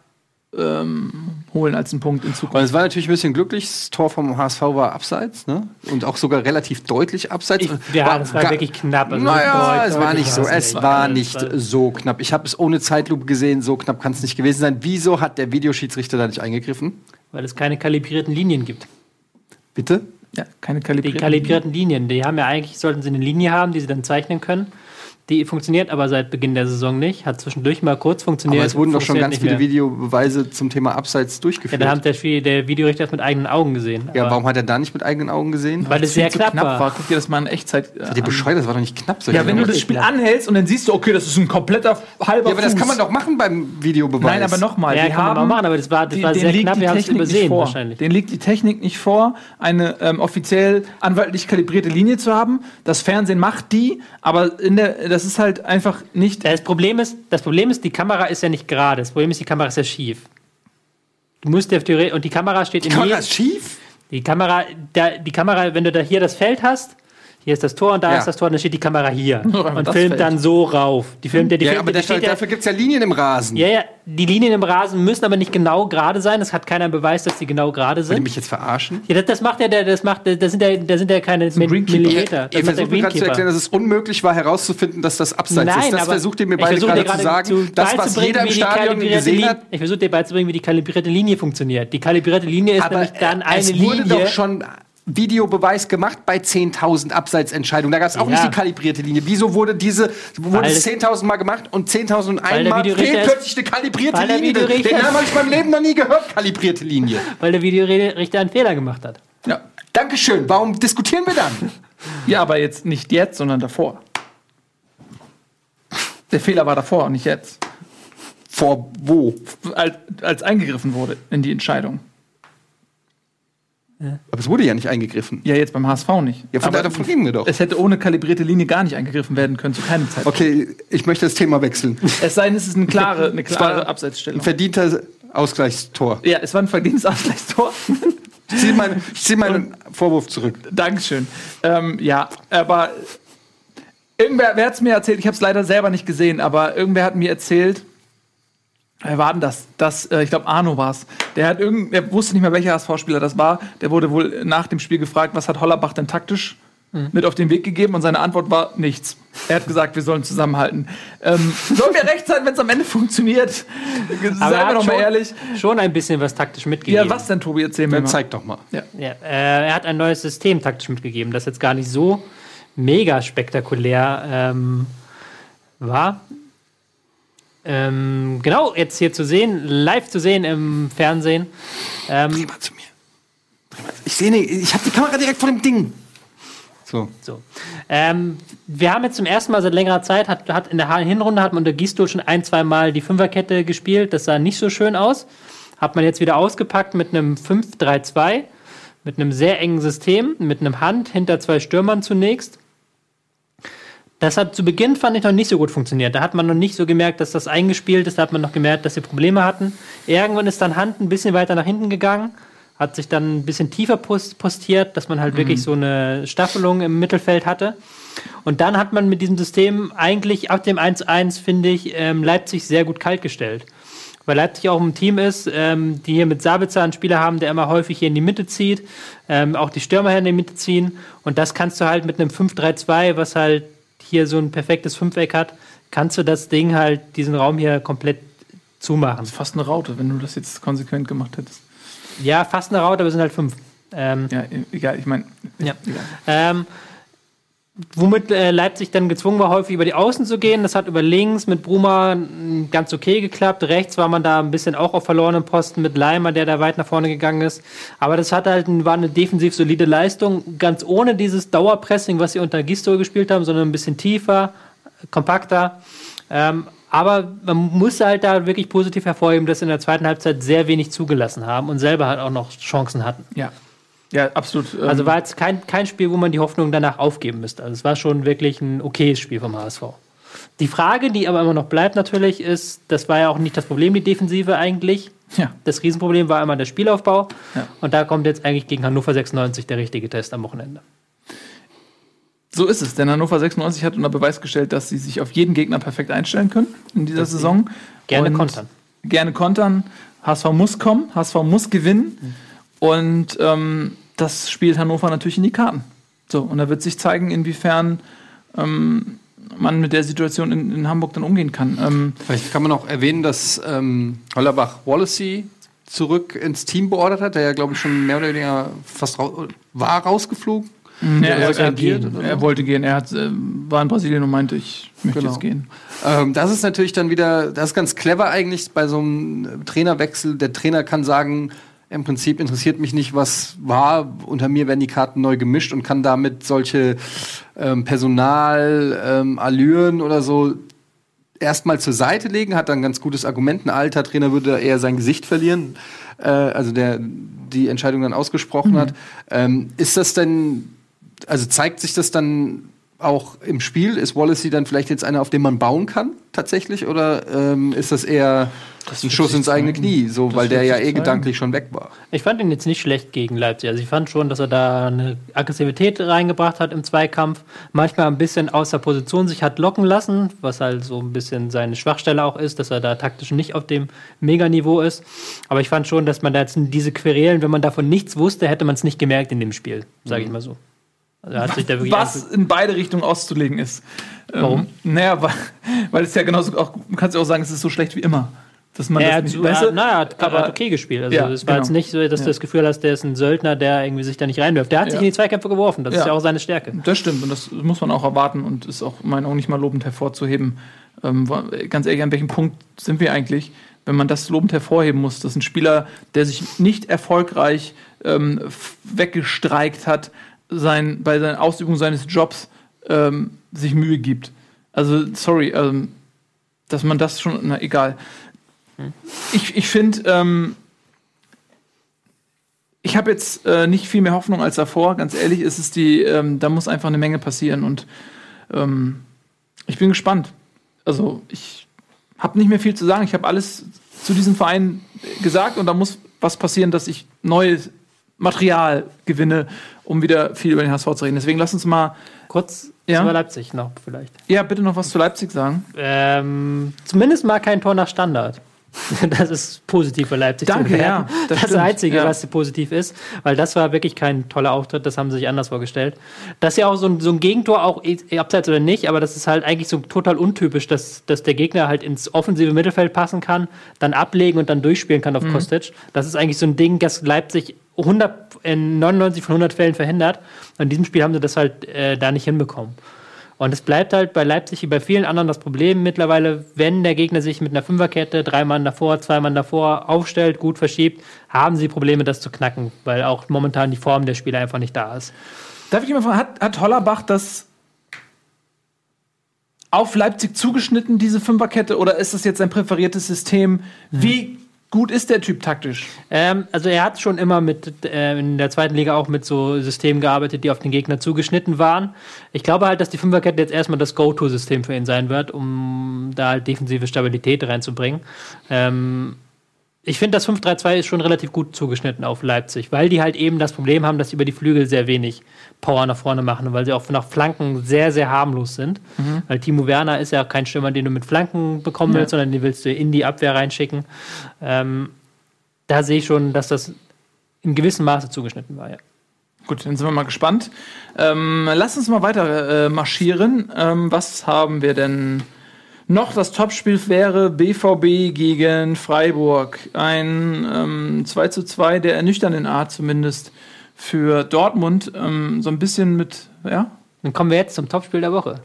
ähm, holen als einen Punkt in Zukunft. Und es war natürlich ein bisschen glücklich, das Tor vom H S V war abseits, ne? Und auch sogar relativ deutlich abseits. Ich, ja, war, das war wirklich knapp. Also naja, es war nicht so, es war nicht so knapp. Ich habe es ohne Zeitlupe gesehen, so knapp kann es nicht gewesen sein. Wieso hat der Videoschiedsrichter da nicht eingegriffen? Weil es keine kalibrierten Linien gibt. Bitte? Ja, keine kalibrierten. Die kalibrierten Linien, die haben ja eigentlich, sollten sie eine Linie haben, die sie dann zeichnen können. Die funktioniert aber seit Beginn der Saison nicht, hat zwischendurch mal kurz funktioniert. Aber es wurden doch schon ganz viele mehr. Videobeweise zum Thema Abseits durchgeführt. Ja, da hat der, der Videorichter das mit eigenen Augen gesehen. Ja, warum hat er da nicht mit eigenen Augen gesehen? Weil es sehr knapp, knapp war. war. Guck dir das mal in Echtzeit an. Das bescheuert, das war doch nicht knapp. Ja, wenn du das Spiel anhältst und dann siehst du, okay, das ist ein kompletter halber Fuß. Ja, aber das kann man doch machen beim Videobeweis. Nein, aber nochmal. Ja, die kann haben, man machen, aber das war, das die, war sehr knapp, wir haben es übersehen wahrscheinlich. Denen liegt die Technik nicht vor, eine ähm, offiziell anwaltlich kalibrierte Linie zu haben. Das Fernsehen macht die, aber in der das ist halt einfach nicht. Das Problem ist, das Problem ist, die Kamera ist ja nicht gerade. Das Problem ist, die Kamera ist ja schief. Du musst ja theoretisch. Und die Kamera steht in jedem. Die Kamera ist schief? Die Kamera, da, die Kamera, wenn du da hier das Feld hast, hier ist das Tor und da ja. ist das Tor, und dann steht die Kamera hier. Ja, und filmt Feld. dann so rauf. Die filmt ja die Ja, Filme, aber die steht, dafür gibt es ja Linien im Rasen. Ja, ja. Die Linien im Rasen müssen aber nicht genau gerade sein. Das hat keiner Beweis, dass die genau gerade sind. Will ich mich jetzt verarschen? Ja, das, das macht ja der, das macht, das sind ja, das sind ja keine Millimeter. Ich versuche gerade zu erklären, dass es unmöglich war, herauszufinden, dass das abseits Nein, ist. Das versucht ihr mir beide gerade zu sagen. Zu das, was jeder im Stadion gesehen hat. Ich versuche dir beizubringen, wie die kalibrierte Linie funktioniert. Die kalibrierte Linie ist aber nämlich dann eine es Linie. Wurde doch schon Videobeweis gemacht bei zehntausend Abseitsentscheidungen. Da gab es auch ja. nicht die kalibrierte Linie. Wieso wurde diese wurde es zehntausend Mal gemacht und zehntausend und einmal fehlt plötzlich eine kalibrierte Linie? Den Namen habe ich meinem Leben noch nie gehört, kalibrierte Linie. Weil der Videorichter einen Fehler gemacht hat. Ja. Dankeschön. Warum diskutieren wir dann? Ja, aber jetzt nicht jetzt, sondern davor. Der Fehler war davor und nicht jetzt. Vor wo? Als, als eingegriffen wurde in die Entscheidung. Aber es wurde ja nicht eingegriffen. Ja, jetzt beim H S V nicht. Ja, von davon reden wir doch. Es hätte ohne kalibrierte Linie gar nicht eingegriffen werden können, zu keinem Zeitpunkt. Okay, ich möchte das Thema wechseln. Es sei denn, es ist eine klare, eine klare Abseitsstellung. Ein verdienter Ausgleichstor. Ja, es war ein verdientes Ausgleichstor. Ich ziehe mein, zieh meinen Vorwurf zurück. Dankeschön. Ähm, ja, aber irgendwer hat es mir erzählt, ich habe es leider selber nicht gesehen, aber irgendwer hat mir erzählt, wer war denn das? das äh, ich glaube, Arno war es. Der hat irgend, der wusste nicht mehr, welcher H S V-Spieler das war. Der wurde wohl nach dem Spiel gefragt, was hat Hollerbach denn taktisch mhm. mit auf den Weg gegeben? Und seine Antwort war, nichts. Er hat gesagt, wir sollen zusammenhalten. Ähm, sollen wir recht sein, wenn es am Ende funktioniert? Seien wir doch mal ehrlich. Schon ein bisschen was taktisch mitgegeben. Ja, was denn, Tobi? Erzähl mir mal. Zeig doch mal. Ja. Ja, äh, er hat ein neues System taktisch mitgegeben, das jetzt gar nicht so mega spektakulär ähm, war. Ähm, genau, jetzt hier zu sehen, live zu sehen im Fernsehen. Ähm, Dreh mal zu mir. Dreh mal. Ich sehe, ich habe die Kamera direkt vor dem Ding. So. so. Ähm, wir haben jetzt zum ersten Mal seit längerer Zeit, hat, hat in der Hinrunde hat man unter Gisdol schon ein, zwei Mal die Fünferkette gespielt. Das sah nicht so schön aus. Hat man jetzt wieder ausgepackt mit einem fünf drei zwei, mit einem sehr engen System, mit einem Hand hinter zwei Stürmern zunächst. Das hat zu Beginn, fand ich, noch nicht so gut funktioniert. Da hat man noch nicht so gemerkt, dass das eingespielt ist. Da hat man noch gemerkt, dass sie Probleme hatten. Irgendwann ist dann Hand ein bisschen weiter nach hinten gegangen, hat sich dann ein bisschen tiefer postiert, dass man halt mhm. wirklich so eine Staffelung im Mittelfeld hatte. Und dann hat man mit diesem System eigentlich ab dem eins zu eins, finde ich, Leipzig sehr gut kaltgestellt. Weil Leipzig auch ein Team ist, ähm, die hier mit Sabitzer einen Spieler haben, der immer häufig hier in die Mitte zieht, ähm, auch die Stürmer hier in die Mitte ziehen. Und das kannst du halt mit einem fünf drei zwei, was halt hier so ein perfektes Fünfeck hat, kannst du das Ding halt, diesen Raum hier komplett zumachen. Das ist fast eine Raute, wenn du das jetzt konsequent gemacht hättest. Ja, fast eine Raute, aber es sind halt fünf. Ähm, ja, egal, ich meine... Ja. Ähm, womit äh, Leipzig dann gezwungen war, häufig über die Außen zu gehen. Das hat über links mit Bruma ganz okay geklappt. Rechts war man da ein bisschen auch auf verlorenen Posten mit Leimer, der da weit nach vorne gegangen ist. Aber das hat halt war eine defensiv solide Leistung, ganz ohne dieses Dauerpressing, was sie unter Gisdol gespielt haben, sondern ein bisschen tiefer, kompakter. Ähm, aber man muss halt da wirklich positiv hervorheben, dass sie in der zweiten Halbzeit sehr wenig zugelassen haben und selber halt auch noch Chancen hatten. Ja. Ja, absolut. Also war jetzt kein, kein Spiel, wo man die Hoffnung danach aufgeben müsste. Also es war schon wirklich ein okayes Spiel vom H S V. Die Frage, die aber immer noch bleibt natürlich, ist, das war ja auch nicht das Problem, die Defensive eigentlich. Ja. Das Riesenproblem war einmal der Spielaufbau. Ja. Und da kommt jetzt eigentlich gegen Hannover sechsundneunzig der richtige Test am Wochenende. So ist es, denn Hannover sechsundneunzig hat unter Beweis gestellt, dass sie sich auf jeden Gegner perfekt einstellen können in dieser Saison. Gerne und kontern. Gerne kontern. H S V muss kommen, H S V muss gewinnen. Mhm. Und ähm, das spielt Hannover natürlich in die Karten. So, und da wird sich zeigen, inwiefern ähm, man mit der Situation in, in Hamburg dann umgehen kann. Ähm Vielleicht kann man auch erwähnen, dass ähm, Hollerbach Wallacy zurück ins Team beordert hat, der ja, glaube ich, schon mehr oder weniger fast ra- war rausgeflogen. Mhm. Ja, er, er, er, so. er wollte gehen, er hat, äh, war in Brasilien und meinte, ich möchte genau. jetzt gehen. Ähm, das ist natürlich dann wieder, das ist ganz clever eigentlich bei so einem Trainerwechsel. Der Trainer kann sagen, im Prinzip interessiert mich nicht, was war. Unter mir werden die Karten neu gemischt und kann damit solche ähm, Personalallüren ähm, oder so erstmal zur Seite legen. Hat dann ein ganz gutes Argument. Ein alter Trainer würde eher sein Gesicht verlieren, äh, also der die Entscheidung dann ausgesprochen mhm. hat. Ähm, ist das denn, also zeigt sich das dann auch im Spiel? Ist Wallacy dann vielleicht jetzt einer, auf den man bauen kann, tatsächlich? Oder ähm, ist das eher das ein Schuss ins eigene Knie, so, das weil der ja eh zeigen. gedanklich schon weg war? Ich fand ihn jetzt nicht schlecht gegen Leipzig. Also ich fand schon, dass er da eine Aggressivität reingebracht hat im Zweikampf. Manchmal ein bisschen außer Position sich hat locken lassen, was halt so ein bisschen seine Schwachstelle auch ist, dass er da taktisch nicht auf dem Meganiveau ist. Aber ich fand schon, dass man da jetzt diese Querelen, wenn man davon nichts wusste, hätte man es nicht gemerkt in dem Spiel, sage mhm. ich mal so. Also hat sich da was in beide Richtungen auszulegen ist. Warum? Ähm, naja, weil, weil es ja genauso auch, man kann es ja auch sagen, es ist so schlecht wie immer. Dass man er das hat, nicht, so, naja, hat, aber hat okay gespielt. Also, ja, es war genau. jetzt nicht so, dass ja. du das Gefühl hast, der ist ein Söldner, der irgendwie sich da nicht reinwirft. Der hat sich ja. in die Zweikämpfe geworfen. Das ja. ist ja auch seine Stärke. Das stimmt. Und das muss man auch erwarten und ist auch, meine auch nicht mal lobend hervorzuheben. Ähm, ganz ehrlich, an welchem Punkt sind wir eigentlich, wenn man das lobend hervorheben muss? Das ist ein Spieler, der sich nicht erfolgreich ähm, weggestreikt hat, sein, bei seiner Ausübung seines Jobs ähm, sich Mühe gibt. Also, sorry, ähm, dass man das schon, na egal. Hm. Ich, ich finde, ähm, ich habe jetzt äh, nicht viel mehr Hoffnung als davor, ganz ehrlich, ist es die, ähm, da muss einfach eine Menge passieren und ähm, ich bin gespannt. Also, ich habe nicht mehr viel zu sagen, ich habe alles zu diesem Verein gesagt und da muss was passieren, dass ich neues Material gewinne, um wieder viel über den H S V zu reden. Deswegen lass uns mal kurz ja? zu Leipzig noch vielleicht. Ja, bitte noch was zu Leipzig sagen. Ähm, zumindest mal kein Tor nach Standard. Das ist positiv für Leipzig. Danke, zu ja. Das, das Einzige, ja. was positiv ist, weil das war wirklich kein toller Auftritt, das haben sie sich anders vorgestellt. Das ist ja auch so ein, so ein Gegentor, auch abseits oder nicht, aber das ist halt eigentlich so total untypisch, dass, dass der Gegner halt ins offensive Mittelfeld passen kann, dann ablegen und dann durchspielen kann auf mhm. Kostic. Das ist eigentlich so ein Ding, das Leipzig hundert, in neunundneunzig von hundert Fällen verhindert. Und in diesem Spiel haben sie das halt äh, da nicht hinbekommen. Und es bleibt halt bei Leipzig wie bei vielen anderen das Problem mittlerweile, wenn der Gegner sich mit einer Fünferkette, drei Mann davor, zwei Mann davor aufstellt, gut verschiebt, haben sie Probleme, das zu knacken, weil auch momentan die Form der Spieler einfach nicht da ist. Darf ich mal fragen, hat, hat Hollerbach das auf Leipzig zugeschnitten, diese Fünferkette, oder ist das jetzt sein präferiertes System? Hm. Wie gut ist der Typ taktisch? Ähm, also er hat schon immer mit äh, in der zweiten Liga auch mit so Systemen gearbeitet, die auf den Gegner zugeschnitten waren. Ich glaube halt, dass die Fünferkette jetzt erstmal das Go-To-System für ihn sein wird, um da halt defensive Stabilität reinzubringen. Ähm, ich finde, das fünf drei zwei ist schon relativ gut zugeschnitten auf Leipzig, weil die halt eben das Problem haben, dass sie über die Flügel sehr wenig Power nach vorne machen und weil sie auch nach Flanken sehr, sehr harmlos sind. Mhm. Weil Timo Werner ist ja kein Stürmer, den du mit Flanken bekommen willst, ja. sondern den willst du in die Abwehr reinschicken. Ähm, da sehe ich schon, dass das in gewissem Maße zugeschnitten war, ja. Gut, dann sind wir mal gespannt. Ähm, lass uns mal weiter äh, marschieren. Ähm, was haben wir denn noch? Das Topspiel wäre B V B gegen Freiburg. Ein ähm, zwei zu zwei der ernüchternden Art zumindest für Dortmund, ähm, so ein bisschen mit, ja? Dann kommen wir jetzt zum Topspiel der Woche.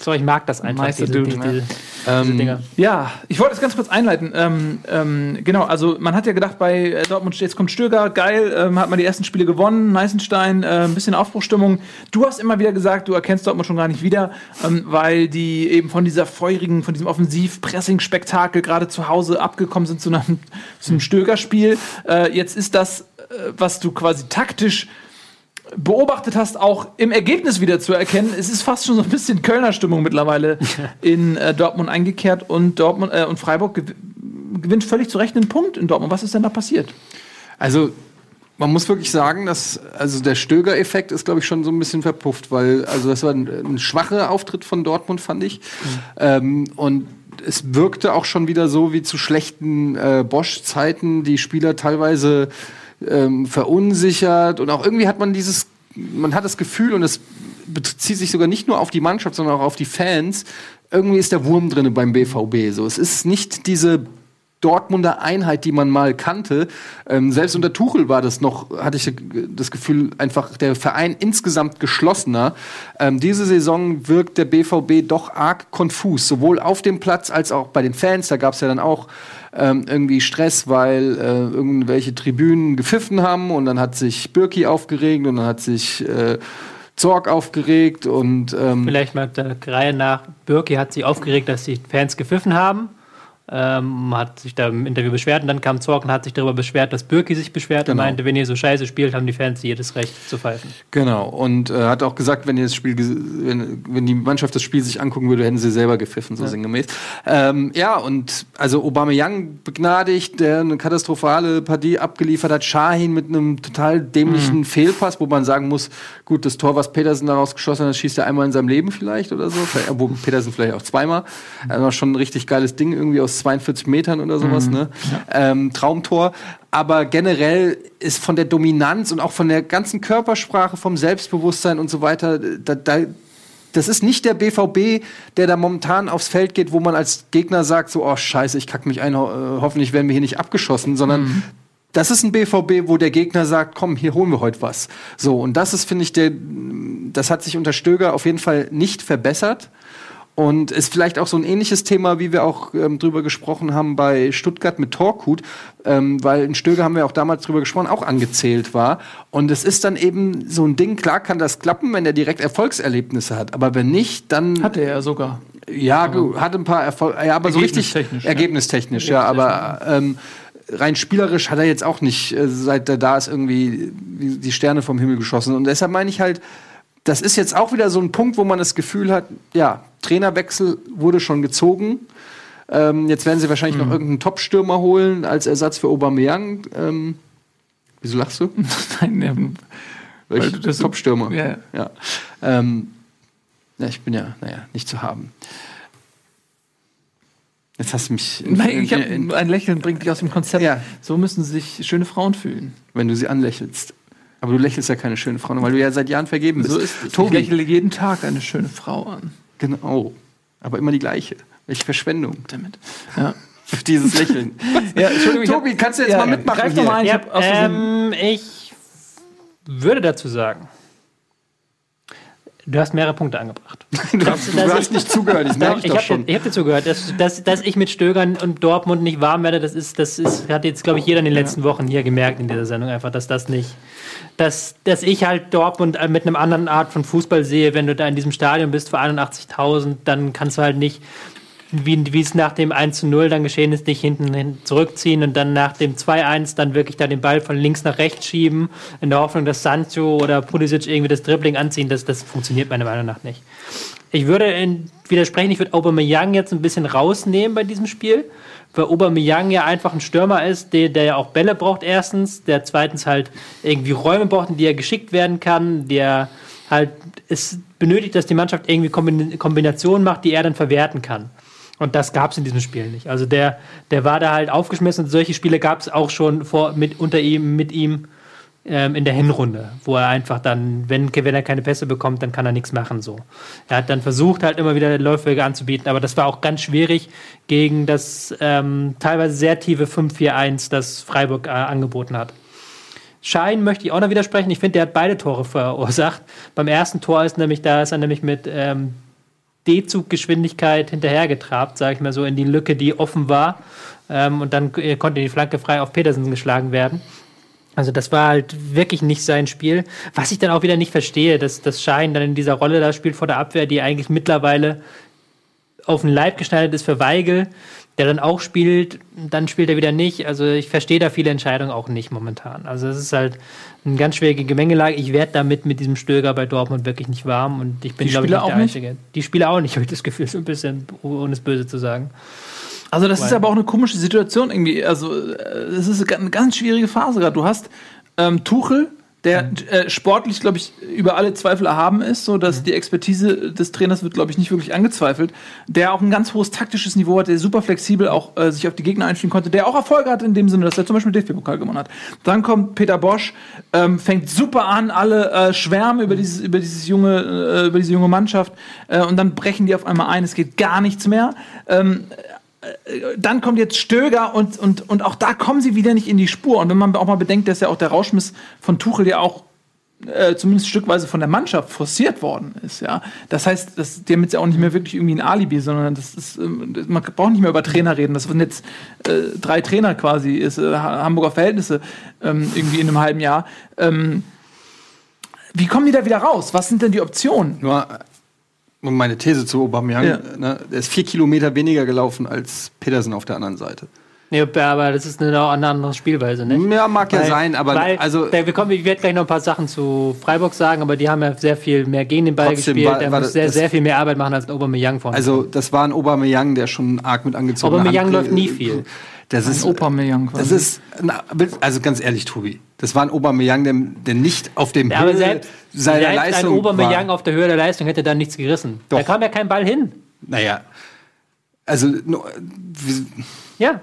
So, ich mag das einfach, diese, Dude, diese, diese, ähm, diese Dinger. Ja, ich wollte es ganz kurz einleiten. Ähm, ähm, genau, also man hat ja gedacht, bei Dortmund, jetzt kommt Stöger, geil, ähm, hat man die ersten Spiele gewonnen, Meißenstein, äh, ein bisschen Aufbruchstimmung. Du hast immer wieder gesagt, du erkennst Dortmund schon gar nicht wieder, ähm, weil die eben von dieser feurigen, von diesem Offensiv-Pressing-Spektakel gerade zu Hause abgekommen sind zu einem, zu einem Stöger-Spiel. Äh, jetzt ist das, äh, was du quasi taktisch beobachtet hast, auch im Ergebnis wieder zu erkennen. Es ist fast schon so ein bisschen Kölner Stimmung mittlerweile in äh, Dortmund eingekehrt und Dortmund äh, und Freiburg gew- gewinnt völlig zu Recht einen Punkt in Dortmund. Was ist denn da passiert? Also man muss wirklich sagen, dass also der Stöger-Effekt ist, glaube ich, schon so ein bisschen verpufft, weil also das war ein, ein schwacher Auftritt von Dortmund, fand ich. Mhm. Ähm, und es wirkte auch schon wieder so wie zu schlechten äh, Bosch-Zeiten, die Spieler teilweise Ähm, verunsichert und auch irgendwie hat man dieses, man hat das Gefühl, und das bezieht sich sogar nicht nur auf die Mannschaft, sondern auch auf die Fans, irgendwie ist der Wurm drin beim B V B. So, es ist nicht diese Dortmunder Einheit, die man mal kannte. Ähm, selbst unter Tuchel war das noch, hatte ich das Gefühl, einfach der Verein insgesamt geschlossener. Ähm, diese Saison wirkt der B V B doch arg konfus, sowohl auf dem Platz als auch bei den Fans. Da gab es ja dann auch Ähm, irgendwie Stress, weil äh, irgendwelche Tribünen gepfiffen haben und dann hat sich Bürki aufgeregt und dann hat sich äh, Zorc aufgeregt und ähm vielleicht mal der Reihe nach. Bürki hat sich aufgeregt, dass die Fans gepfiffen haben, ähm, hat sich da im Interview beschwert und dann kam Zorc und hat sich darüber beschwert, dass Bürki sich beschwert genau. und meinte, wenn ihr so scheiße spielt, haben die Fans jedes Recht zu pfeifen. Genau, und äh, hat auch gesagt, wenn ihr das Spiel, wenn, wenn die Mannschaft das Spiel sich angucken würde, hätten sie selber gepfiffen, so ja. sinngemäß. Ähm, ja, und also Aubameyang begnadigt, der eine katastrophale Partie abgeliefert hat, Sahin mit einem total dämlichen mhm. Fehlpass, wo man sagen muss, gut, das Tor, was Petersen daraus geschossen hat, das schießt er einmal in seinem Leben vielleicht oder so, vielleicht, wo Petersen vielleicht auch zweimal, mhm. also schon ein richtig geiles Ding irgendwie aus zweiundvierzig Metern oder sowas, mhm. ne? Ja. Ähm, Traumtor. Aber generell ist von der Dominanz und auch von der ganzen Körpersprache, vom Selbstbewusstsein und so weiter, da, da, das ist nicht der B V B, der da momentan aufs Feld geht, wo man als Gegner sagt, so, oh scheiße, ich kack mich ein, ho- hoffentlich werden wir hier nicht abgeschossen, sondern mhm. das ist ein B V B, wo der Gegner sagt, komm, hier holen wir heute was. So, und das ist, finde ich, der, das hat sich unter Stöger auf jeden Fall nicht verbessert. Und ist vielleicht auch so ein ähnliches Thema, wie wir auch ähm, drüber gesprochen haben bei Stuttgart mit Korkut, ähm, weil in Stöger haben wir auch damals drüber gesprochen, auch angezählt war. Und es ist dann eben so ein Ding, klar kann das klappen, wenn er direkt Erfolgserlebnisse hat, aber wenn nicht, dann... Hatte er sogar. Ja, ja. hat ein paar Erfolge, ja, aber so richtig... Ergebnistechnisch, ja. Ergebnistechnisch, ja, aber... Ähm, rein spielerisch hat er jetzt auch nicht, äh, seit er da ist, irgendwie die Sterne vom Himmel geschossen. Und deshalb meine ich halt, das ist jetzt auch wieder so ein Punkt, wo man das Gefühl hat, ja, Trainerwechsel wurde schon gezogen. Ähm, jetzt werden sie wahrscheinlich mhm. noch irgendeinen Top-Stürmer holen als Ersatz für Aubameyang. Ähm, wieso lachst du? Nein, ähm, weil, weil du das Top-Stürmer. Ja. Ja. Ähm, ja, ich bin ja, naja, nicht zu haben. Jetzt hast du mich... In, Nein, ich hab, in, ein Lächeln bringt dich aus dem Konzept. Ja. So müssen sich schöne Frauen fühlen. Wenn du sie anlächelst. Aber du lächelst ja keine schöne Frau, weil du ja seit Jahren vergeben bist. So ist es. Ich lächle jeden Tag eine schöne Frau an. Genau. Aber immer die gleiche. Welche Verschwendung. Damit. Ja. Dieses Lächeln. Ja, Entschuldigung, Tobi, hab, kannst du jetzt ja, mal mitmachen? Greif doch mal ein. Ja, ich, ähm, ich würde dazu sagen, Du hast mehrere Punkte angebracht. Du hast, du hast ich, nicht zugehört, das merke ich, ich doch hab schon. Dir, ich habe dir zugehört. Dass, dass, dass ich mit Stögern und Dortmund nicht warm werde, das, ist, das ist, hat jetzt, glaube ich, jeder in den letzten Wochen hier gemerkt in dieser Sendung einfach, dass das nicht... Dass, dass ich halt Dortmund mit einer anderen Art von Fußball sehe, wenn du da in diesem Stadion bist für einundachtzigtausend, dann kannst du halt nicht, wie, wie es nach dem eins zu null dann geschehen ist, dich hinten hin zurückziehen und dann nach dem zwei eins dann wirklich da den Ball von links nach rechts schieben, in der Hoffnung, dass Sancho oder Pulisic irgendwie das Dribbling anziehen, das, das funktioniert meiner Meinung nach nicht. Ich würde in, widersprechen, ich würde Aubameyang jetzt ein bisschen rausnehmen bei diesem Spiel, weil Aubameyang ja einfach ein Stürmer ist, der, der ja auch Bälle braucht erstens, der zweitens halt irgendwie Räume braucht, in die er geschickt werden kann, der halt es benötigt, dass die Mannschaft irgendwie Kombinationen macht, die er dann verwerten kann. Und das gab es in diesem Spiel nicht. Also der, der war da halt aufgeschmissen. Und solche Spiele gab es auch schon vor, mit, unter ihm, mit ihm ähm, in der Hinrunde, wo er einfach dann, wenn, wenn er keine Pässe bekommt, dann kann er nichts machen. So. Er hat dann versucht, halt immer wieder Laufwege anzubieten. Aber das war auch ganz schwierig gegen das ähm, teilweise sehr tiefe fünf vier eins, das Freiburg äh, angeboten hat. Schein möchte ich auch noch widersprechen. Ich finde, der hat beide Tore verursacht. Beim ersten Tor ist nämlich, da ist er nämlich mit... Ähm, D-Zug-Geschwindigkeit hinterhergetrabt, sage ich mal so, in die Lücke, die offen war. Ähm, und dann äh, konnte die Flanke frei auf Petersen geschlagen werden. Also das war halt wirklich nicht sein Spiel. Was ich dann auch wieder nicht verstehe, dass, dass Sahin dann in dieser Rolle da spielt vor der Abwehr, die eigentlich mittlerweile auf den Leib geschneidet ist für Weigel, der dann auch spielt, dann spielt er wieder nicht. Also ich verstehe da viele Entscheidungen auch nicht momentan. Also es ist halt eine ganz schwierige Gemengelage. Ich werde damit mit diesem Stöger bei Dortmund wirklich nicht warm und ich bin, glaube ich, nicht der Einzige. Die Spieler auch nicht, habe ich das Gefühl, so ein bisschen, ohne es böse zu sagen. Also das ist aber auch eine komische Situation irgendwie. Also es ist eine ganz schwierige Phase gerade. Du hast ähm, Tuchel, der mhm. äh, sportlich, glaube ich, über alle Zweifel erhaben ist, so dass mhm. die Expertise des Trainers wird, glaube ich, nicht wirklich angezweifelt, der auch ein ganz hohes taktisches Niveau hat, der super flexibel auch äh, sich auf die Gegner einstellen konnte, der auch Erfolge hat in dem Sinne, dass er zum Beispiel den D F B-Pokal gewonnen hat. Dann kommt Peter Bosch, ähm, fängt super an, alle äh, schwärmen über dieses, über dieses junge, äh, über diese junge Mannschaft äh, und dann brechen die auf einmal ein, es geht gar nichts mehr. Ähm, Dann kommt jetzt Stöger und, und, und auch da kommen sie wieder nicht in die Spur. Und wenn man auch mal bedenkt, dass ja auch der Rauschmiss von Tuchel ja auch äh, zumindest stückweise von der Mannschaft forciert worden ist. Ja? Das heißt, dass die haben jetzt ja auch nicht mehr wirklich irgendwie ein Alibi, sondern das ist, man braucht nicht mehr über Trainer reden. Das sind jetzt äh, drei Trainer quasi, ist äh, Hamburger Verhältnisse ähm, irgendwie in einem halben Jahr. Ähm, wie kommen die da wieder raus? Was sind denn die Optionen? Nur Und meine These zu Aubameyang, ja. ne, der ist vier Kilometer weniger gelaufen als Petersen auf der anderen Seite. Ja, aber das ist eine, eine andere Spielweise, ne? Ja, mag weil, ja sein, aber weil, also da, wir kommen, ich werde gleich noch ein paar Sachen zu Freiburg sagen, aber die haben ja sehr viel mehr gegen den Ball trotzdem gespielt. War, er war muss das, sehr, sehr viel mehr Arbeit machen als ein Aubameyang vorne. Also das war ein Aubameyang, der schon arg mit angezogen hat. Aubameyang läuft nie viel. Das ist Aubameyang quasi. Das ist, also ganz ehrlich, Tobi, das war ein Aubameyang, der, der nicht auf dem ja, Höhe selbst, seiner selbst Leistung war. Ein Aubameyang war. Auf der Höhe der Leistung hätte dann nichts gerissen. Doch. Da kam ja kein Ball hin. Naja, also no, ja.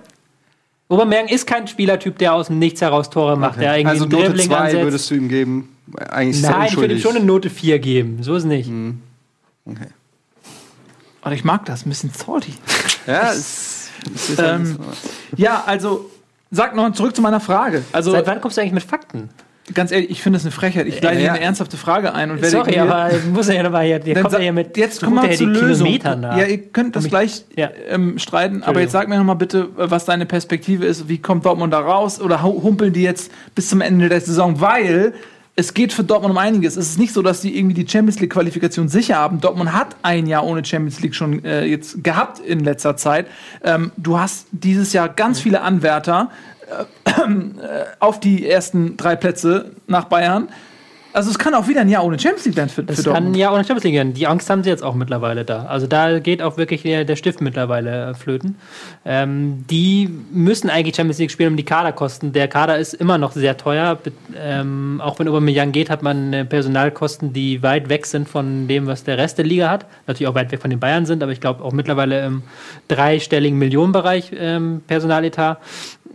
Aubameyang ist kein Spielertyp, der aus dem Nichts heraus Tore macht. Okay. Der irgendwie also Note Dribbling zwei ansetzt. Würdest du ihm geben? Eigentlich ist Nein, er ich würde ihm schon eine Note vier geben. So ist es nicht. Mhm. Okay. Aber ich mag das, ein bisschen salty. Ja, ist Ähm, ja, also, sag noch zurück zu meiner Frage. Also, seit wann kommst du eigentlich mit Fakten? Ganz ehrlich, ich finde das eine Frechheit. Ich leite äh, ja. eine ernsthafte Frage ein. Und Sorry, werde aber muss er ja nochmal hier. Kommt sa- ja mit jetzt kommt mal zu Lösung. Ja, ihr könnt das gleich ja. ähm, streiten. Aber jetzt sag mir nochmal bitte, was deine Perspektive ist. Wie kommt Dortmund da raus? Oder humpeln die jetzt bis zum Ende der Saison? Weil es geht für Dortmund um einiges. Es ist nicht so, dass die irgendwie die Champions-League-Qualifikation sicher haben. Dortmund hat ein Jahr ohne Champions-League schon äh, jetzt gehabt in letzter Zeit. Ähm, du hast dieses Jahr ganz viele Anwärter äh, äh, auf die ersten drei Plätze nach Bayern. Also es kann auch wieder ein Jahr ohne Champions League werden für, für Dortmund. Es kann ein Jahr ohne Champions League werden. Die Angst haben sie jetzt auch mittlerweile da. Also da geht auch wirklich der, der Stift mittlerweile flöten. Ähm, die müssen eigentlich Champions League spielen, um die Kaderkosten. Der Kader ist immer noch sehr teuer. Ähm, auch wenn Aubameyang geht, hat man Personalkosten, die weit weg sind von dem, was der Rest der Liga hat. Natürlich auch weit weg von den Bayern sind, aber ich glaube auch mittlerweile im dreistelligen Millionenbereich ähm, Personaletat.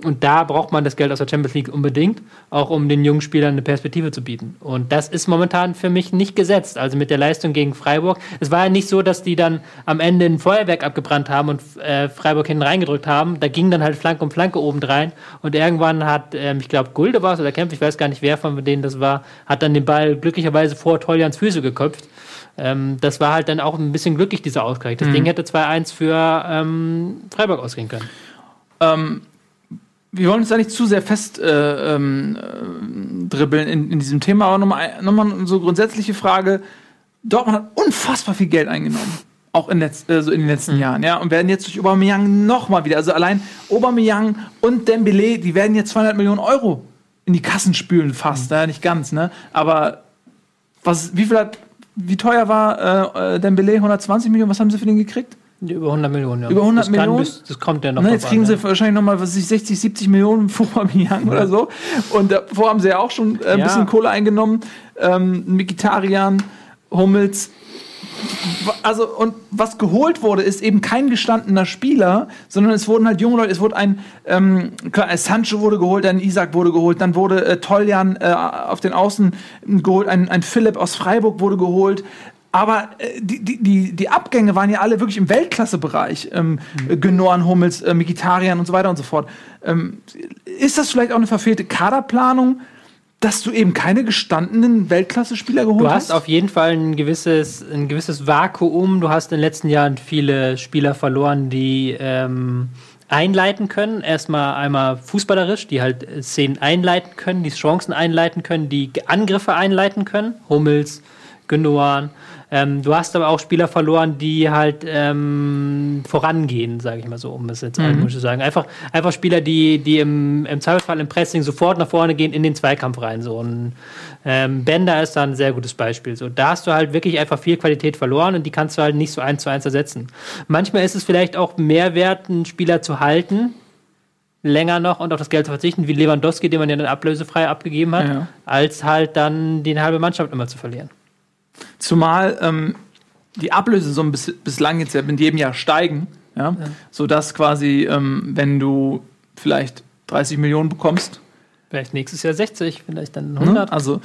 Und da braucht man das Geld aus der Champions League unbedingt, auch um den jungen Spielern eine Perspektive zu bieten. Und das ist momentan für mich nicht gesetzt. Also mit der Leistung gegen Freiburg. Es war ja nicht so, dass die dann am Ende ein Feuerwerk abgebrannt haben und äh, Freiburg hinten reingedrückt haben. Da ging dann halt Flanke um Flanke obendrein. Und irgendwann hat, ähm, ich glaube, Gulde war es oder Kempf, ich weiß gar nicht, wer von denen das war, hat dann den Ball glücklicherweise vor Toljans Füße geköpft. Ähm, das war halt dann auch ein bisschen glücklich, dieser Ausgleich. Das mhm. Ding hätte zwei eins für ähm, Freiburg ausgehen können. Ähm, wir wollen uns da nicht zu sehr fest äh, ähm, dribbeln in, in diesem Thema, aber nochmal nochmal so grundsätzliche Frage. Dortmund hat unfassbar viel Geld eingenommen, auch in, letz, äh, so in den letzten mhm. Jahren, ja, und werden jetzt durch Aubameyang nochmal wieder, also allein Aubameyang und Dembélé, die werden jetzt zweihundert Millionen Euro in die Kassen spülen fast, mhm. ja, nicht ganz, ne, aber was, wie viel hat Wie teuer war äh, Dembélé? hundertzwanzig Millionen? Was haben sie für den gekriegt? Über hundert Millionen, ja. Über hundert das Millionen? Bis, das kommt ja noch. Na, jetzt kriegen an, sie ja. wahrscheinlich noch mal was ich, sechzig, siebzig Millionen vor Aubameyang oder so. Und davor haben sie ja auch schon äh, ein ja. bisschen Kohle eingenommen. Ähm, Mkhitaryan, Hummels. Also, und was geholt wurde, ist eben kein gestandener Spieler, sondern es wurden halt junge Leute, es wurde ein, ähm, klar, Sancho wurde geholt, ein Isaac wurde geholt, dann wurde äh, Toljan äh, auf den Außen geholt, ein, ein Philipp aus Freiburg wurde geholt. Aber äh, die, die, die Abgänge waren ja alle wirklich im Weltklassebereich. Ähm, mhm. Gündogan, Hummels, äh, Mkhitaryan und so weiter und so fort. Ähm, ist das vielleicht auch eine verfehlte Kaderplanung, dass du eben keine gestandenen Weltklasse-Spieler geholt hast? Du hast auf jeden Fall ein gewisses, ein gewisses Vakuum. Du hast in den letzten Jahren viele Spieler verloren, die ähm, einleiten können. Erstmal einmal fußballerisch, die halt Szenen einleiten können, die Chancen einleiten können, die Angriffe einleiten können. Hummels, Gündogan. Ähm, du hast aber auch Spieler verloren, die halt ähm, vorangehen, sage ich mal so, um es jetzt mhm. einmal zu sagen. Einfach, einfach Spieler, die, die im, im Zweifelsfall im Pressing sofort nach vorne gehen, in den Zweikampf rein. So. Und, ähm, Bender ist da ein sehr gutes Beispiel. So. Da hast du halt wirklich einfach viel Qualität verloren und die kannst du halt nicht so eins zu eins ersetzen. Manchmal ist es vielleicht auch mehr wert, einen Spieler zu halten, länger noch und auf das Geld zu verzichten, wie Lewandowski, den man ja dann ablösefrei abgegeben hat, ja. als halt dann die halbe Mannschaft immer zu verlieren. Zumal ähm, die Ablösesummen bis, bislang jetzt in jedem Jahr steigen, ja? Ja. sodass quasi, ähm, wenn du vielleicht dreißig Millionen bekommst. Vielleicht nächstes Jahr sechzig, vielleicht dann hundert. Ne? Also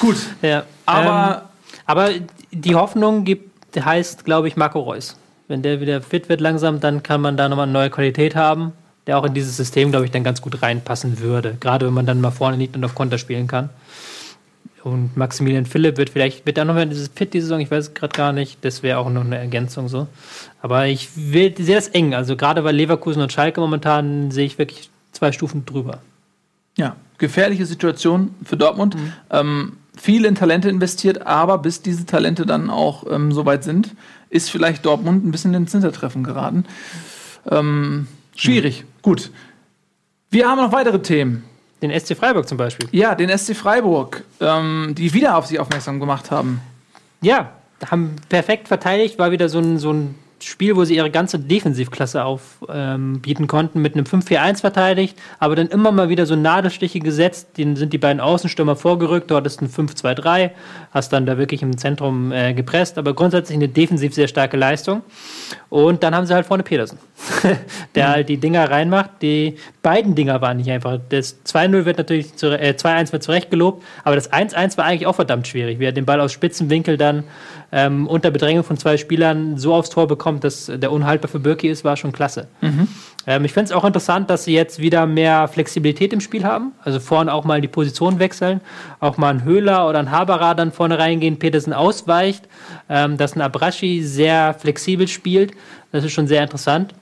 gut. Ja. Aber, ähm, aber die Hoffnung gibt, heißt, glaube ich, Marco Reus. Wenn der wieder fit wird langsam, dann kann man da nochmal eine neue Qualität haben, der auch in dieses System, glaube ich, dann ganz gut reinpassen würde. Gerade wenn man dann mal vorne liegt und auf Konter spielen kann. Und Maximilian Philipp wird vielleicht, wird auch noch mal dieses Pit die Saison, ich weiß es gerade gar nicht, das wäre auch noch eine Ergänzung so. Aber ich will, sehe das eng, also gerade bei Leverkusen und Schalke momentan sehe ich wirklich zwei Stufen drüber. Ja, gefährliche Situation für Dortmund. Mhm. Ähm, viel in Talente investiert, aber bis diese Talente dann auch ähm, soweit sind, ist vielleicht Dortmund ein bisschen ins Hintertreffen geraten. Ähm, schwierig, mhm. gut. Wir haben noch weitere Themen. Den S C Freiburg zum Beispiel. Ja, den S C Freiburg, ähm, die wieder auf sich aufmerksam gemacht haben. Ja, haben perfekt verteidigt, war wieder so ein, so ein Spiel, wo sie ihre ganze Defensivklasse aufbieten ähm, konnten, mit einem fünf vier eins verteidigt, aber dann immer mal wieder so Nadelstiche gesetzt, denen sind die beiden Außenstürmer vorgerückt, du hattest ein fünf zwei drei, hast dann da wirklich im Zentrum äh, gepresst, aber grundsätzlich eine defensiv sehr starke Leistung. Und dann haben sie halt vorne Petersen, der mhm. halt die Dinger reinmacht, die beiden Dinger waren nicht einfach. Das zwei null wird natürlich, zu, äh, zwei eins wird zurecht gelobt, aber das eins eins war eigentlich auch verdammt schwierig. Wir hatten den Ball aus spitzen Winkel dann ähm, unter Bedrängung von zwei Spielern so aufs Tor bekommen, dass der unhaltbar für Bürki ist, war schon klasse. Mhm. Ähm, ich finde es auch interessant, dass sie jetzt wieder mehr Flexibilität im Spiel haben. Also vorne auch mal die Position wechseln, auch mal ein Höhler oder ein Haberer dann vorne reingehen, Petersen ausweicht, ähm, dass ein Abraschi sehr flexibel spielt. Das ist schon sehr interessant.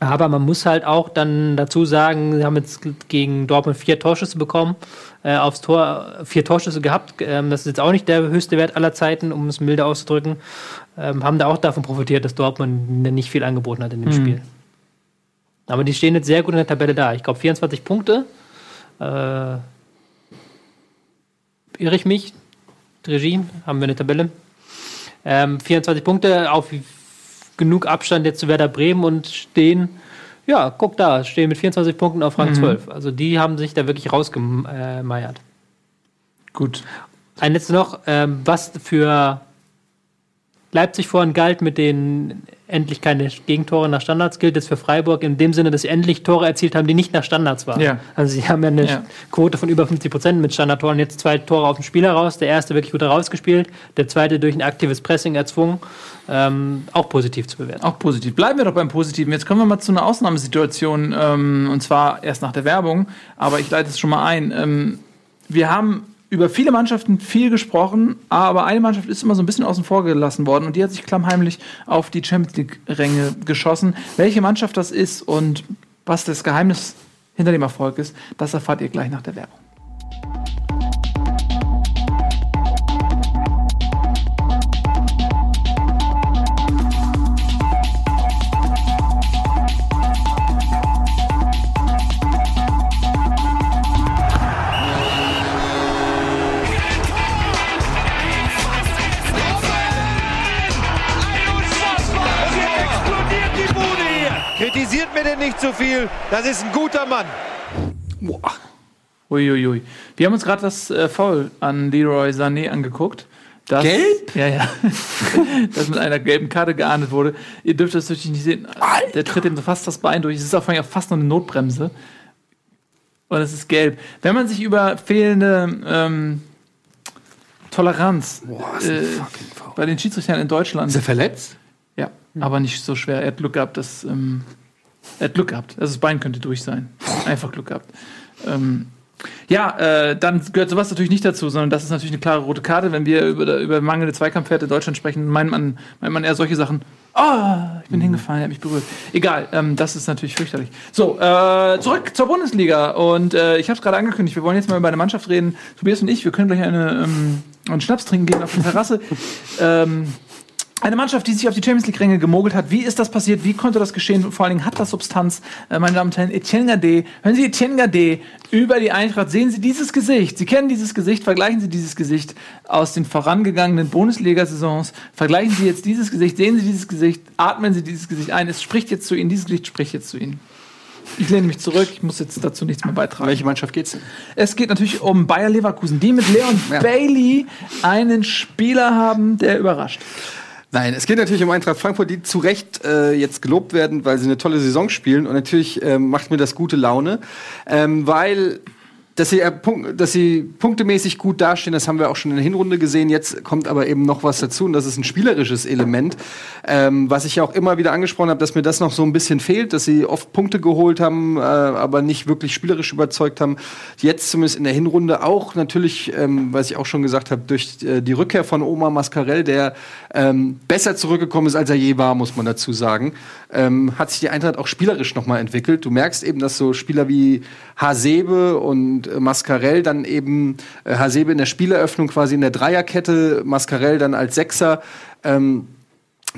Aber man muss halt auch dann dazu sagen, sie haben jetzt gegen Dortmund vier Torschüsse bekommen, äh, aufs Tor vier Torschüsse gehabt. Ähm, das ist jetzt auch nicht der höchste Wert aller Zeiten, um es milde auszudrücken. Ähm, haben da auch davon profitiert, dass Dortmund nicht viel angeboten hat in dem mhm. Spiel. Aber die stehen jetzt sehr gut in der Tabelle da. Ich glaube, vierundzwanzig Punkte. Äh, irre ich mich? Regie, haben wir eine Tabelle. Ähm, vierundzwanzig Punkte auf genug Abstand jetzt zu Werder Bremen und stehen, ja, guck da, stehen mit vierundzwanzig Punkten auf Rang mhm. zwölf. Also die haben sich da wirklich rausgemeiert. Gut. Ein letztes noch, ähm, was für Leipzig vorhin galt mit den endlich keine Gegentore nach Standards, gilt jetzt für Freiburg in dem Sinne, dass sie endlich Tore erzielt haben, die nicht nach Standards waren. Ja. Also sie haben ja eine ja. Quote von über fünfzig Prozent mit Standardtoren. Jetzt zwei Tore auf den Spieler raus. Der erste wirklich gut herausgespielt, der zweite durch ein aktives Pressing erzwungen. Ähm, auch positiv zu bewerten. Auch positiv. Bleiben wir doch beim Positiven. Jetzt kommen wir mal zu einer Ausnahmesituation, ähm, und zwar erst nach der Werbung. Aber ich leite es schon mal ein. Ähm, wir haben über viele Mannschaften viel gesprochen, aber eine Mannschaft ist immer so ein bisschen außen vor gelassen worden und die hat sich klammheimlich auf die Champions-League-Ränge geschossen. Welche Mannschaft das ist und was das Geheimnis hinter dem Erfolg ist, das erfahrt ihr gleich nach der Werbung. Zu viel, das ist ein guter Mann. Boah. Uiuiui. Wir haben uns gerade das äh, Foul an Leroy Sané angeguckt. Das, Gelb? Ja, ja. das mit einer gelben Karte geahndet wurde. Ihr dürft das natürlich nicht sehen. Alter. Der tritt ihm so fast das Bein durch. Es ist auf jeden Fall fast noch eine Notbremse. Und es ist gelb. Wenn man sich über fehlende ähm, Toleranz Boah, ist äh, bei den Schiedsrichtern in Deutschland. Ist er verletzt? Ja, hm. aber nicht so schwer. Er hat Glück gehabt, dass. Ähm, Er hat Glück gehabt. Also das Bein könnte durch sein. Einfach Glück gehabt. Ähm, ja, äh, dann gehört sowas natürlich nicht dazu, sondern das ist natürlich eine klare rote Karte. Wenn wir über, über mangelnde Zweikampfwerte in Deutschland sprechen, meint man, meint man eher solche Sachen. Oh, ich bin mhm. hingefallen, er hat mich berührt. Egal, ähm, das ist natürlich fürchterlich. So, äh, zurück zur Bundesliga. Und äh, ich habe es gerade angekündigt, wir wollen jetzt mal über eine Mannschaft reden. Tobias und ich, wir können gleich eine, ähm, einen Schnaps trinken gehen auf der Terrasse. ähm, Eine Mannschaft, die sich auf die Champions-League-Ränge gemogelt hat. Wie ist das passiert? Wie konnte das geschehen? Vor allen Dingen hat das Substanz. Äh, meine Damen und Herren, Etienne Gade. Hören Sie Etienne Gade über die Eintracht. Sehen Sie dieses Gesicht. Sie kennen dieses Gesicht. Vergleichen Sie dieses Gesicht aus den vorangegangenen Bundesliga-Saisons. Vergleichen Sie jetzt dieses Gesicht. Sehen Sie dieses Gesicht. Atmen Sie dieses Gesicht ein. Es spricht jetzt zu Ihnen. Dieses Gesicht spricht jetzt zu Ihnen. Ich lehne mich zurück. Ich muss jetzt dazu nichts mehr beitragen. Welche Mannschaft geht's denn? Es geht natürlich um Bayer Leverkusen, die mit Leon ja. Bailey einen Spieler haben, der überrascht. Nein, es geht natürlich um Eintracht Frankfurt, die zu Recht äh, jetzt gelobt werden, weil sie eine tolle Saison spielen. Und natürlich ähm, macht mir das gute Laune, ähm, weil dass sie, äh, punk- dass sie punktemäßig gut dastehen, das haben wir auch schon in der Hinrunde gesehen. Jetzt kommt aber eben noch was dazu und das ist ein spielerisches Element, ähm, was ich ja auch immer wieder angesprochen habe, dass mir das noch so ein bisschen fehlt, dass sie oft Punkte geholt haben, äh, aber nicht wirklich spielerisch überzeugt haben. Jetzt zumindest in der Hinrunde auch natürlich, ähm, was ich auch schon gesagt habe, durch äh, die Rückkehr von Omar Mascarell, der ähm, besser zurückgekommen ist, als er je war, muss man dazu sagen, ähm, hat sich die Eintracht auch spielerisch nochmal entwickelt. Du merkst eben, dass so Spieler wie Hasebe und Mascarell dann eben äh, Hasebe in der Spieleröffnung quasi in der Dreierkette, Mascarell dann als Sechser, ähm,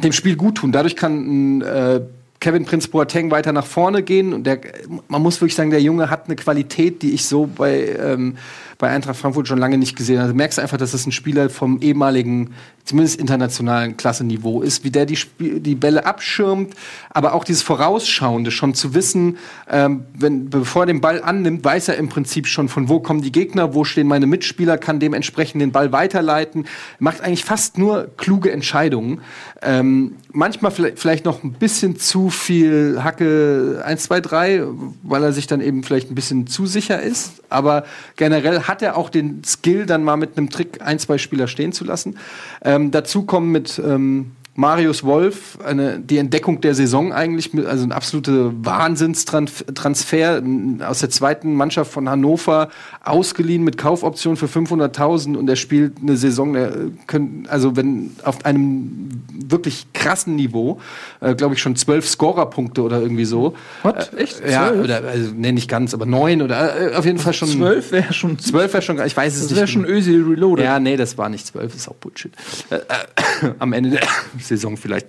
dem Spiel gut tun. Dadurch kann äh, Kevin Prinz Boateng weiter nach vorne gehen und der, man muss wirklich sagen, der Junge hat eine Qualität, die ich so bei, ähm, bei Eintracht Frankfurt schon lange nicht gesehen habe. Du merkst einfach, dass das ein Spieler vom ehemaligen, zumindest internationalen Klassenniveau ist, wie der die, Sp- die Bälle abschirmt, aber auch dieses Vorausschauende, schon zu wissen, ähm, wenn, bevor er den Ball annimmt, weiß er im Prinzip schon, von wo kommen die Gegner, wo stehen meine Mitspieler, kann dementsprechend den Ball weiterleiten, macht eigentlich fast nur kluge Entscheidungen. Ähm, manchmal vielleicht noch ein bisschen zu viel Hacke eins, zwei, drei, weil er sich dann eben vielleicht ein bisschen zu sicher ist. Aber generell hat er auch den Skill, dann mal mit einem Trick ein, zwei Spieler stehen zu lassen. Ähm, dazu kommen mit ähm, Marius Wolf eine, die Entdeckung der Saison eigentlich, also ein absoluter Wahnsinnstransfer aus der zweiten Mannschaft von Hannover, ausgeliehen mit Kaufoption für fünfhunderttausend und er spielt eine Saison, der können, also wenn auf einem wirklich krassen Niveau, äh, glaube ich schon zwölf Scorerpunkte oder irgendwie so. Was? Äh, Echt? Ja, zwölf? Oder also, nee, nicht ganz, aber neun oder äh, auf jeden Fall schon. Zwölf wäre schon. Zwölf wäre schon. Ich weiß es das nicht. Das wäre schon Özil Reloaded. Ja, nee, das war nicht zwölf, ist auch Bullshit. Äh, äh, am Ende der Saison vielleicht.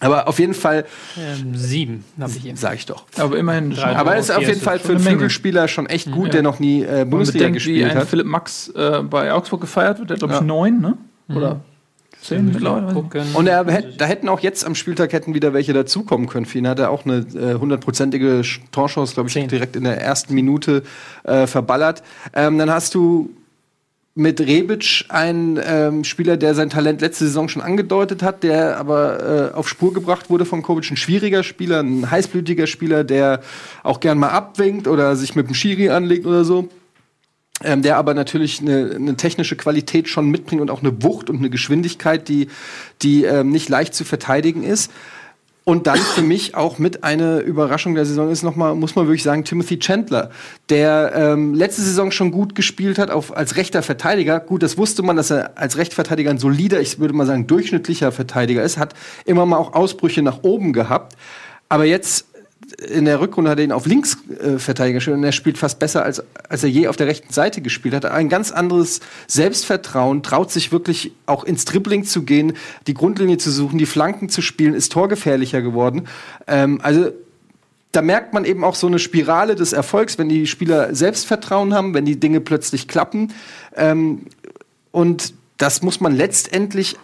Aber auf jeden Fall. Ähm, sieben, habe ich eben. Sag ich doch. Aber immerhin. Schon. Aber er ist auf jeden Fall für einen Flügelspieler schon echt gut, ja. der noch nie äh, Bundesliga gespielt hat. Wenn man bedenkt, wie ein Philipp Max äh, bei Augsburg gefeiert wird, der hat, glaube ich, neun, ne? Mhm. Oder zehn, glaube ich. Und er, da hätten auch jetzt am Spieltag hätten wieder welche dazukommen können. Für ihn hat er auch eine hundertprozentige äh, Torchance, glaube ich, zehn. Direkt in der ersten Minute äh, verballert. Ähm, dann hast du mit Rebic einen ähm, Spieler, der sein Talent letzte Saison schon angedeutet hat, der aber äh, auf Spur gebracht wurde von Kovic. Ein schwieriger Spieler, ein heißblütiger Spieler, der auch gern mal abwinkt oder sich mit dem Schiri anlegt oder so. Ähm, der aber natürlich eine, eine technische Qualität schon mitbringt und auch eine Wucht und eine Geschwindigkeit, die, die ähm, nicht leicht zu verteidigen ist. Und dann für mich auch mit einer Überraschung der Saison ist nochmal, muss man wirklich sagen, Timothy Chandler, der ähm, letzte Saison schon gut gespielt hat auf, als rechter Verteidiger. Gut, das wusste man, dass er als Rechtsverteidiger ein solider, ich würde mal sagen, durchschnittlicher Verteidiger ist, hat immer mal auch Ausbrüche nach oben gehabt. Aber jetzt in der Rückrunde hat er ihn auf Linksverteidiger gespielt und er spielt fast besser, als, als er je auf der rechten Seite gespielt hat. Ein ganz anderes Selbstvertrauen, traut sich wirklich auch ins Dribbling zu gehen, die Grundlinie zu suchen, die Flanken zu spielen, ist torgefährlicher geworden. Ähm, also da merkt man eben auch so eine Spirale des Erfolgs, wenn die Spieler Selbstvertrauen haben, wenn die Dinge plötzlich klappen. Ähm, und das muss man letztendlich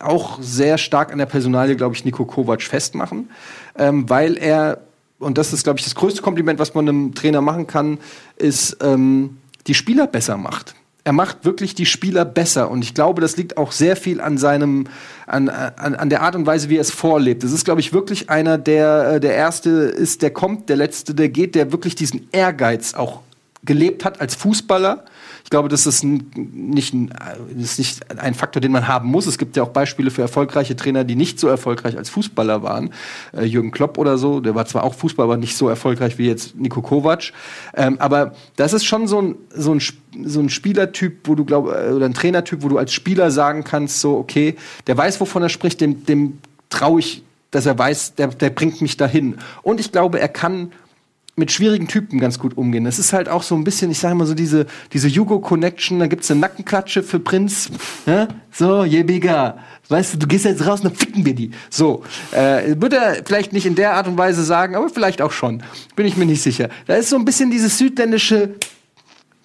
auch sehr stark an der Personalie, glaube ich, Niko Kovac festmachen, ähm, weil er, und das ist, glaube ich, das größte Kompliment, was man einem Trainer machen kann, ist, ähm, die Spieler besser macht. Er macht wirklich die Spieler besser. Und ich glaube, das liegt auch sehr viel an seinem, an, an, an der Art und Weise, wie er es vorlebt. Das ist, glaube ich, wirklich einer, der der Erste ist, der kommt, der Letzte, der geht, der wirklich diesen Ehrgeiz auch gelebt hat als Fußballer. Ich glaube, das ist nicht, das ist nicht ein Faktor, den man haben muss. Es gibt ja auch Beispiele für erfolgreiche Trainer, die nicht so erfolgreich als Fußballer waren. Äh, Jürgen Klopp oder so, der war zwar auch Fußballer, aber nicht so erfolgreich wie jetzt Niko Kovac. Ähm, aber das ist schon so ein, so ein, so ein Spielertyp, wo du glaub, oder ein Trainertyp, wo du als Spieler sagen kannst, so, okay, der weiß, wovon er spricht, dem, dem traue ich, dass er weiß, der, der bringt mich dahin. Und ich glaube, er kann mit schwierigen Typen ganz gut umgehen. Das ist halt auch so ein bisschen, ich sage mal so, diese, diese Jugo-Connection, da gibt's eine Nackenklatsche für Prinz, ne? So, je bigger. Weißt du, du gehst jetzt raus und dann ficken wir die. So, äh, wird er vielleicht nicht in der Art und Weise sagen, aber vielleicht auch schon. Bin ich mir nicht sicher. Da ist so ein bisschen dieses südländische,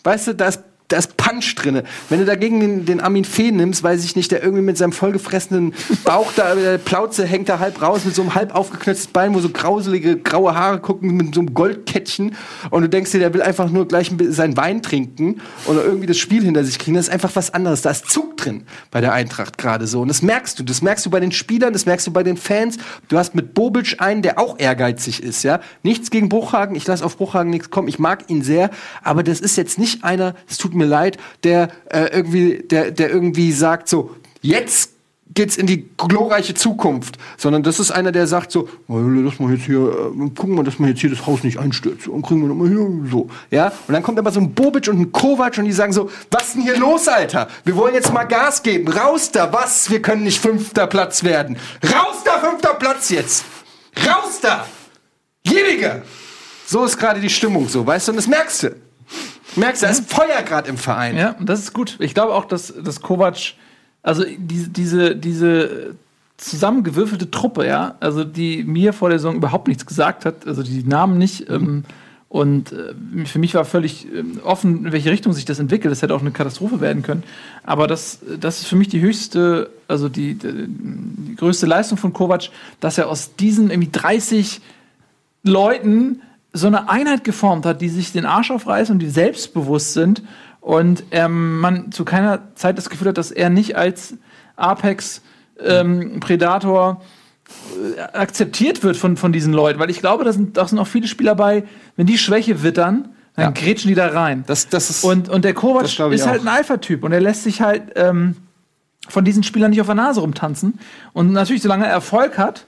weißt du, da ist, da ist Punch drinne. Wenn du dagegen den, den Armin Fee nimmst, weiß ich nicht, der irgendwie mit seinem vollgefressenen Bauch da, der Plauze hängt da halb raus, mit so einem halb aufgeknötzten Bein, wo so grauselige, graue Haare gucken, mit so einem Goldkettchen. Und du denkst dir, der will einfach nur gleich seinen Wein trinken oder irgendwie das Spiel hinter sich kriegen. Das ist einfach was anderes. Da ist Zug drin bei der Eintracht gerade so. Und das merkst du. Das merkst du bei den Spielern, das merkst du bei den Fans. Du hast mit Bobic einen, der auch ehrgeizig ist, ja. Nichts gegen Bruchhagen. Ich lasse auf Bruchhagen nichts kommen. Ich mag ihn sehr. Aber das ist jetzt nicht einer, es tut mir mir leid, der, äh, irgendwie, der, der irgendwie sagt so, jetzt geht's in die glorreiche Zukunft, sondern das ist einer, der sagt so, lass mal jetzt hier, äh, gucken wir, dass man jetzt hier das Haus nicht einstürzt und kriegen wir nochmal hier so, ja, und dann kommt aber so ein Bobic und ein Kovac und die sagen so, was ist denn hier los, Alter, wir wollen jetzt mal Gas geben, raus da, was, wir können nicht fünfter Platz werden, raus da, fünfter Platz jetzt, raus da, jeniger, so ist gerade die Stimmung so, weißt du, und das merkst du, Merkst du, da ist Feuer gerade im Verein. Ja, das ist gut. Ich glaube auch, dass, dass Kovac, also die, diese, diese zusammengewürfelte Truppe, ja, also die mir vor der Saison überhaupt nichts gesagt hat, also die Namen nicht. Ähm, und äh, für mich war völlig äh, offen, in welche Richtung sich das entwickelt. Das hätte auch eine Katastrophe werden können. Aber das, das ist für mich die höchste, also die, die größte Leistung von Kovac, dass er aus diesen irgendwie dreißig Leuten so eine Einheit geformt hat, die sich den Arsch aufreißt und die selbstbewusst sind und ähm, man zu keiner Zeit das Gefühl hat, dass er nicht als Apex-Predator ähm, äh, akzeptiert wird von, von diesen Leuten. Weil ich glaube, da sind, da sind auch viele Spieler bei, wenn die Schwäche wittern, dann ja. grätschen die da rein. Das, das ist, und, und der Kovac ist halt ein Alpha-Typ und er lässt sich halt ähm, von diesen Spielern nicht auf der Nase rumtanzen. Und natürlich, solange er Erfolg hat,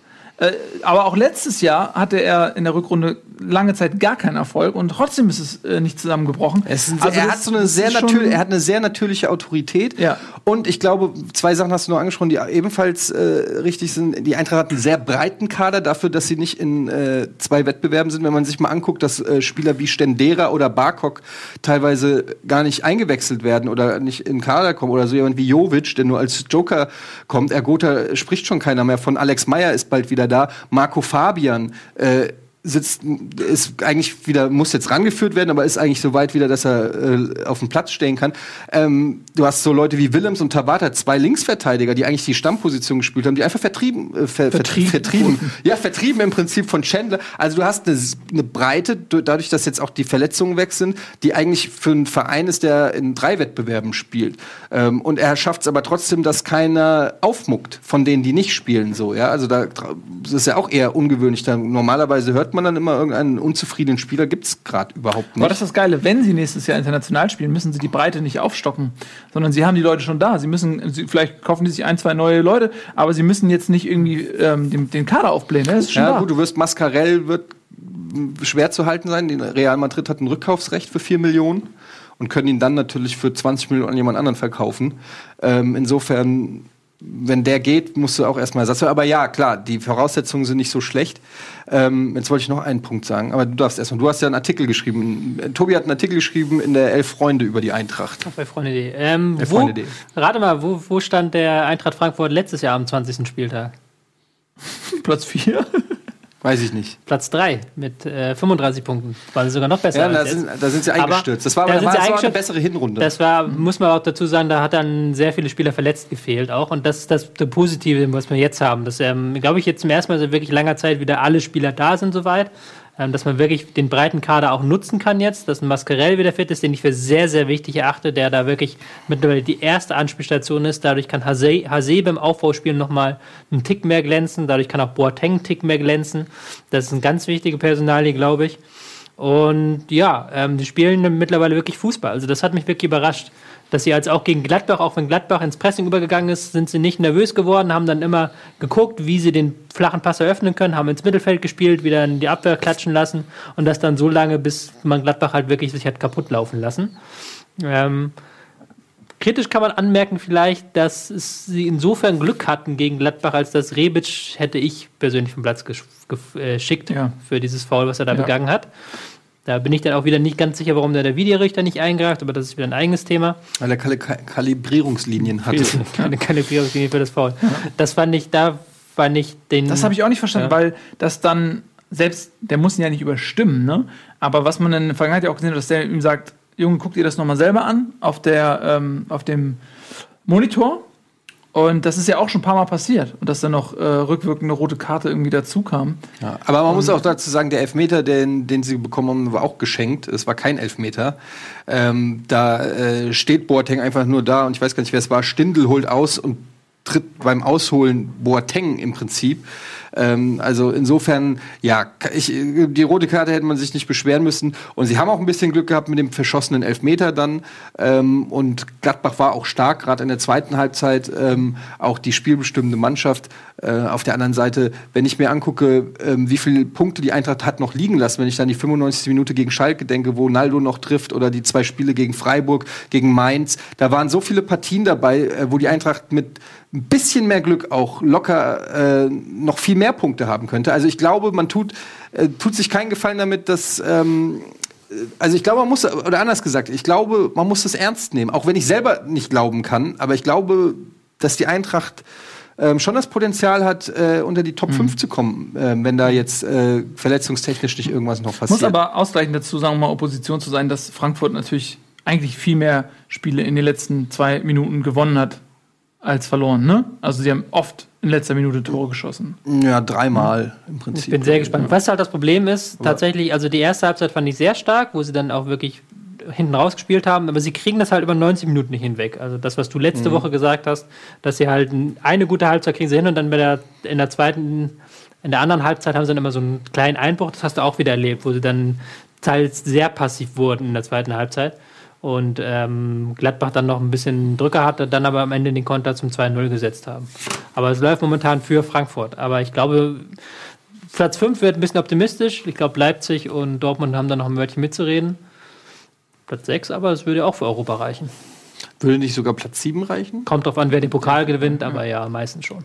aber auch letztes Jahr hatte er in der Rückrunde lange Zeit gar keinen Erfolg und trotzdem ist es äh, nicht zusammengebrochen. Es, also er, hat so eine sehr natür- er hat eine sehr natürliche Autorität. Ja. Und ich glaube, zwei Sachen hast du noch angesprochen, die ebenfalls äh, richtig sind. Die Eintracht hat einen sehr breiten Kader dafür, dass sie nicht in äh, zwei Wettbewerben sind. Wenn man sich mal anguckt, dass äh, Spieler wie Stendera oder Barkok teilweise gar nicht eingewechselt werden oder nicht in den Kader kommen oder so jemand wie Jovic, der nur als Joker kommt. Ergota spricht schon keiner mehr von. Alex Meyer ist bald wieder da. Marco Fabian äh, sitzt, ist eigentlich wieder, muss jetzt rangeführt werden, aber ist eigentlich so weit wieder, dass er äh, auf dem Platz stehen kann. Ähm, du hast so Leute wie Willems und Tabata, zwei Linksverteidiger, die eigentlich die Stammposition gespielt haben, die einfach vertrieben, äh, ver- vertrieben. vertrieben, ja, vertrieben im Prinzip von Chandler. Also du hast eine, eine Breite, dadurch, dass jetzt auch die Verletzungen weg sind, die eigentlich für einen Verein ist, der in drei Wettbewerben spielt. Ähm, und er schafft es aber trotzdem, dass keiner aufmuckt von denen, die nicht spielen, so, ja. Also da, das ist ja auch eher ungewöhnlich. Dann, normalerweise hört man dann immer, irgendeinen unzufriedenen Spieler gibt es gerade überhaupt nicht. Aber das ist das Geile, wenn sie nächstes Jahr international spielen, müssen sie die Breite nicht aufstocken, sondern sie haben die Leute schon da. Sie müssen, sie, vielleicht kaufen die sich ein, zwei neue Leute, aber sie müssen jetzt nicht irgendwie ähm, den, den Kader aufblähen. Das ist schon ja, da. Gut, du wirst, Mascarell wird schwer zu halten sein. Real Madrid hat ein Rückkaufsrecht für vier Millionen und können ihn dann natürlich für zwanzig Millionen an jemand anderen verkaufen. Ähm, insofern, wenn der geht, musst du auch erstmal Ersatz. Aber ja, klar, die Voraussetzungen sind nicht so schlecht. Ähm, jetzt wollte ich noch einen Punkt sagen, aber du darfst erstmal. Du hast ja einen Artikel geschrieben. Tobi hat einen Artikel geschrieben in der Elf Freunde über die Eintracht. Ach, bei Freunde.de. Ähm, Elf Freunde.de. Rate mal, wo, wo stand der Eintracht Frankfurt letztes Jahr am zwanzigsten Spieltag? Platz vier? Weiß ich nicht. Platz drei mit äh, fünfunddreißig Punkten. Waren sie sogar noch besser. Ja, da sind, da sind sie eingestürzt. Aber das war aber da das war eine bessere Hinrunde. Das war, muss man auch dazu sagen, da hat dann sehr viele Spieler verletzt gefehlt auch. Und das ist das, das Positive, was wir jetzt haben. Dass, ähm, glaube ich, jetzt zum ersten Mal seit wirklich langer Zeit wieder alle Spieler da sind soweit. Ähm, dass man wirklich den breiten Kader auch nutzen kann jetzt. Dass ein Mascarell wieder fit ist, den ich für sehr, sehr wichtig erachte. Der da wirklich mittlerweile die erste Anspielstation ist. Dadurch kann Hase- Hasebe im Aufbauspiel nochmal einen Tick mehr glänzen. Dadurch kann auch Boateng einen Tick mehr glänzen. Das ist eine ganz wichtige Personalie, glaube ich. Und ja, ähm, die spielen mittlerweile wirklich Fußball. Also das hat mich wirklich überrascht. Dass sie als auch gegen Gladbach, auch wenn Gladbach ins Pressing übergegangen ist, sind sie nicht nervös geworden, haben dann immer geguckt, wie sie den flachen Pass eröffnen können, haben ins Mittelfeld gespielt, wieder in die Abwehr klatschen lassen und das dann so lange, bis man Gladbach halt wirklich sich hat kaputt laufen lassen. Ähm, kritisch kann man anmerken vielleicht, dass es sie insofern Glück hatten gegen Gladbach, als dass Rebic, hätte ich persönlich vom Platz geschickt ja. für dieses Foul, was er da ja. begangen hat. Da bin ich dann auch wieder nicht ganz sicher, warum der, der Videorichter nicht eingreift, aber das ist wieder ein eigenes Thema. Weil er Kal- Kalibrierungslinien hatte. Keine Kalibrierungslinie für das Foul. Ja. Das fand ich, da fand ich den... Das habe ich auch nicht verstanden, ja. weil das dann, selbst, der muss ihn ja nicht überstimmen, ne? Aber was man in der Vergangenheit ja auch gesehen hat, dass der ihm sagt, Junge, guck dir das nochmal selber an, auf der, ähm, auf dem Monitor. Und das ist ja auch schon ein paar Mal passiert. Und dass dann noch äh, rückwirkend eine rote Karte irgendwie dazu kam. Ja, aber man und muss auch dazu sagen, der Elfmeter, den, den sie bekommen haben, war auch geschenkt. Es war kein Elfmeter. Ähm, da äh, steht Boateng einfach nur da. Und ich weiß gar nicht, wer es war. Stindl holt aus und tritt beim Ausholen Boateng im Prinzip. Ähm, also insofern, ja, ich, die rote Karte hätte man sich nicht beschweren müssen. Und sie haben auch ein bisschen Glück gehabt mit dem verschossenen Elfmeter dann. Ähm, und Gladbach war auch stark, gerade in der zweiten Halbzeit. Ähm, auch die spielbestimmende Mannschaft. Äh, auf der anderen Seite, wenn ich mir angucke, äh, wie viele Punkte die Eintracht hat noch liegen lassen, wenn ich dann die fünfundneunzigste Minute gegen Schalke denke, wo Naldo noch trifft, oder die zwei Spiele gegen Freiburg, gegen Mainz. Da waren so viele Partien dabei, äh, wo die Eintracht mit ein bisschen mehr Glück auch locker äh, noch viel mehr Punkte haben könnte. Also ich glaube, man tut, äh, tut sich keinen Gefallen damit, dass ähm, also ich glaube, man muss, oder anders gesagt, ich glaube, man muss das ernst nehmen. Auch wenn ich selber nicht glauben kann, aber ich glaube, dass die Eintracht ähm, schon das Potenzial hat, äh, unter die Top mhm. fünf zu kommen, äh, wenn da jetzt äh, verletzungstechnisch nicht irgendwas noch passiert. Muss aber ausgleichend dazu sagen, um mal Opposition zu sein, dass Frankfurt natürlich eigentlich viel mehr Spiele in den letzten zwei Minuten gewonnen hat als verloren, ne? Also sie haben oft in letzter Minute Tore geschossen. Ja, dreimal im Prinzip. Ich bin sehr gespannt. Was halt das Problem ist, aber tatsächlich, also die erste Halbzeit fand ich sehr stark, wo sie dann auch wirklich hinten rausgespielt haben, aber sie kriegen das halt über neunzig Minuten nicht hinweg. Also das, was du letzte mhm. Woche gesagt hast, dass sie halt eine gute Halbzeit kriegen sie hin und dann bei der, in der zweiten, in der anderen Halbzeit haben sie dann immer so einen kleinen Einbruch, das hast du auch wieder erlebt, wo sie dann teils sehr passiv wurden in der zweiten Halbzeit. Und ähm, Gladbach dann noch ein bisschen Drücker hatte, dann aber am Ende den Konter zum zwei null gesetzt haben. Aber es läuft momentan für Frankfurt. Aber ich glaube, Platz fünf wird ein bisschen optimistisch. Ich glaube, Leipzig und Dortmund haben da noch ein Wörtchen mitzureden. Platz sechs aber, das würde auch für Europa reichen. Würde nicht sogar Platz sieben reichen? Kommt drauf an, wer den Pokal gewinnt, aber ja, meistens schon.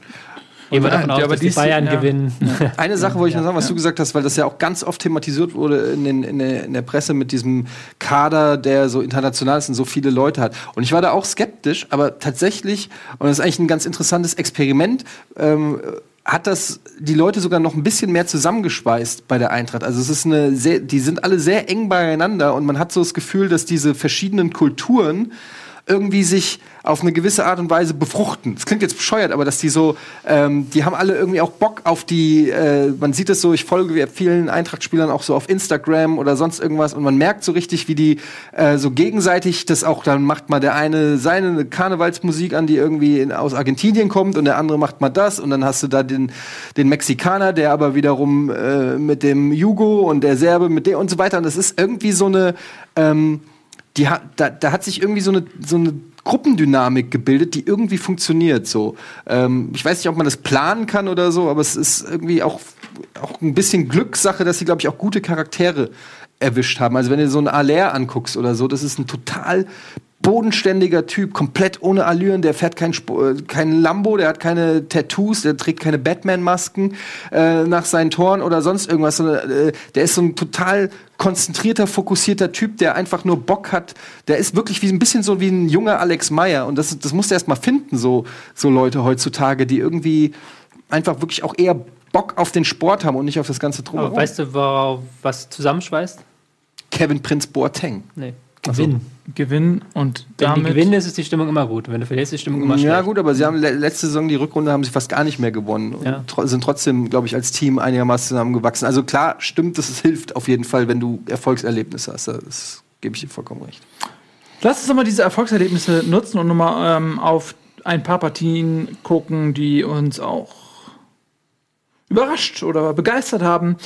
Gehen wir davon aus, ja, dass die Bayern sind, ja. gewinnen. Eine Sache wollte ich noch sagen, was ja. du gesagt hast, weil das ja auch ganz oft thematisiert wurde in, den, in, der, in der Presse mit diesem Kader, der so international ist und so viele Leute hat. Und ich war da auch skeptisch, aber tatsächlich, und das ist eigentlich ein ganz interessantes Experiment, ähm, hat das die Leute sogar noch ein bisschen mehr zusammengeschweißt bei der Eintracht. Also es ist eine sehr, die sind alle sehr eng beieinander und man hat so das Gefühl, dass diese verschiedenen Kulturen irgendwie sich auf eine gewisse Art und Weise befruchten. Das klingt jetzt bescheuert, aber dass die so, ähm, die haben alle irgendwie auch Bock auf die, äh, man sieht es so, ich folge vielen Eintracht-Spielern auch so auf Instagram oder sonst irgendwas und man merkt so richtig, wie die äh, so gegenseitig das auch, dann macht mal der eine seine Karnevalsmusik an, die irgendwie in, aus Argentinien kommt und der andere macht mal das und dann hast du da den, den Mexikaner, der aber wiederum äh, mit dem Jugo und der Serbe mit dem und so weiter und das ist irgendwie so eine, ähm, Die, da, da hat sich irgendwie so eine, so eine Gruppendynamik gebildet, die irgendwie funktioniert. So. Ähm, ich weiß nicht, ob man das planen kann oder so, aber es ist irgendwie auch, auch ein bisschen Glückssache, dass sie, glaube ich, auch gute Charaktere erwischt haben. Also wenn du so einen Aller anguckst oder so, das ist ein total bodenständiger Typ, komplett ohne Allüren, der fährt kein, Sp- kein Lambo, der hat keine Tattoos, der trägt keine Batman-Masken äh, nach seinen Toren oder sonst irgendwas. Sondern, äh, der ist so ein total konzentrierter, fokussierter Typ, der einfach nur Bock hat. Der ist wirklich wie ein bisschen so wie ein junger Alex Meyer. Und das, das musst du erst mal finden, so, so Leute heutzutage, die irgendwie einfach wirklich auch eher Bock auf den Sport haben und nicht auf das ganze Drumherum. Aber weißt du, worauf was zusammenschweißt? Kevin Prinz Boateng. Nee. Gewinn. So. Gewinn und damit. Wenn du gewinnst, ist die Stimmung immer gut. Wenn du verlierst, ist die Stimmung immer schlecht. Ja gut, aber sie haben letzte Saison, die Rückrunde, haben sie fast gar nicht mehr gewonnen. Und ja. tro- sind trotzdem, glaube ich, als Team einigermaßen zusammengewachsen. Also klar, stimmt, das hilft auf jeden Fall, wenn du Erfolgserlebnisse hast. Das gebe ich dir vollkommen recht. Lass uns doch mal diese Erfolgserlebnisse nutzen und nochmal ähm, auf ein paar Partien gucken, die uns auch überrascht oder begeistert haben.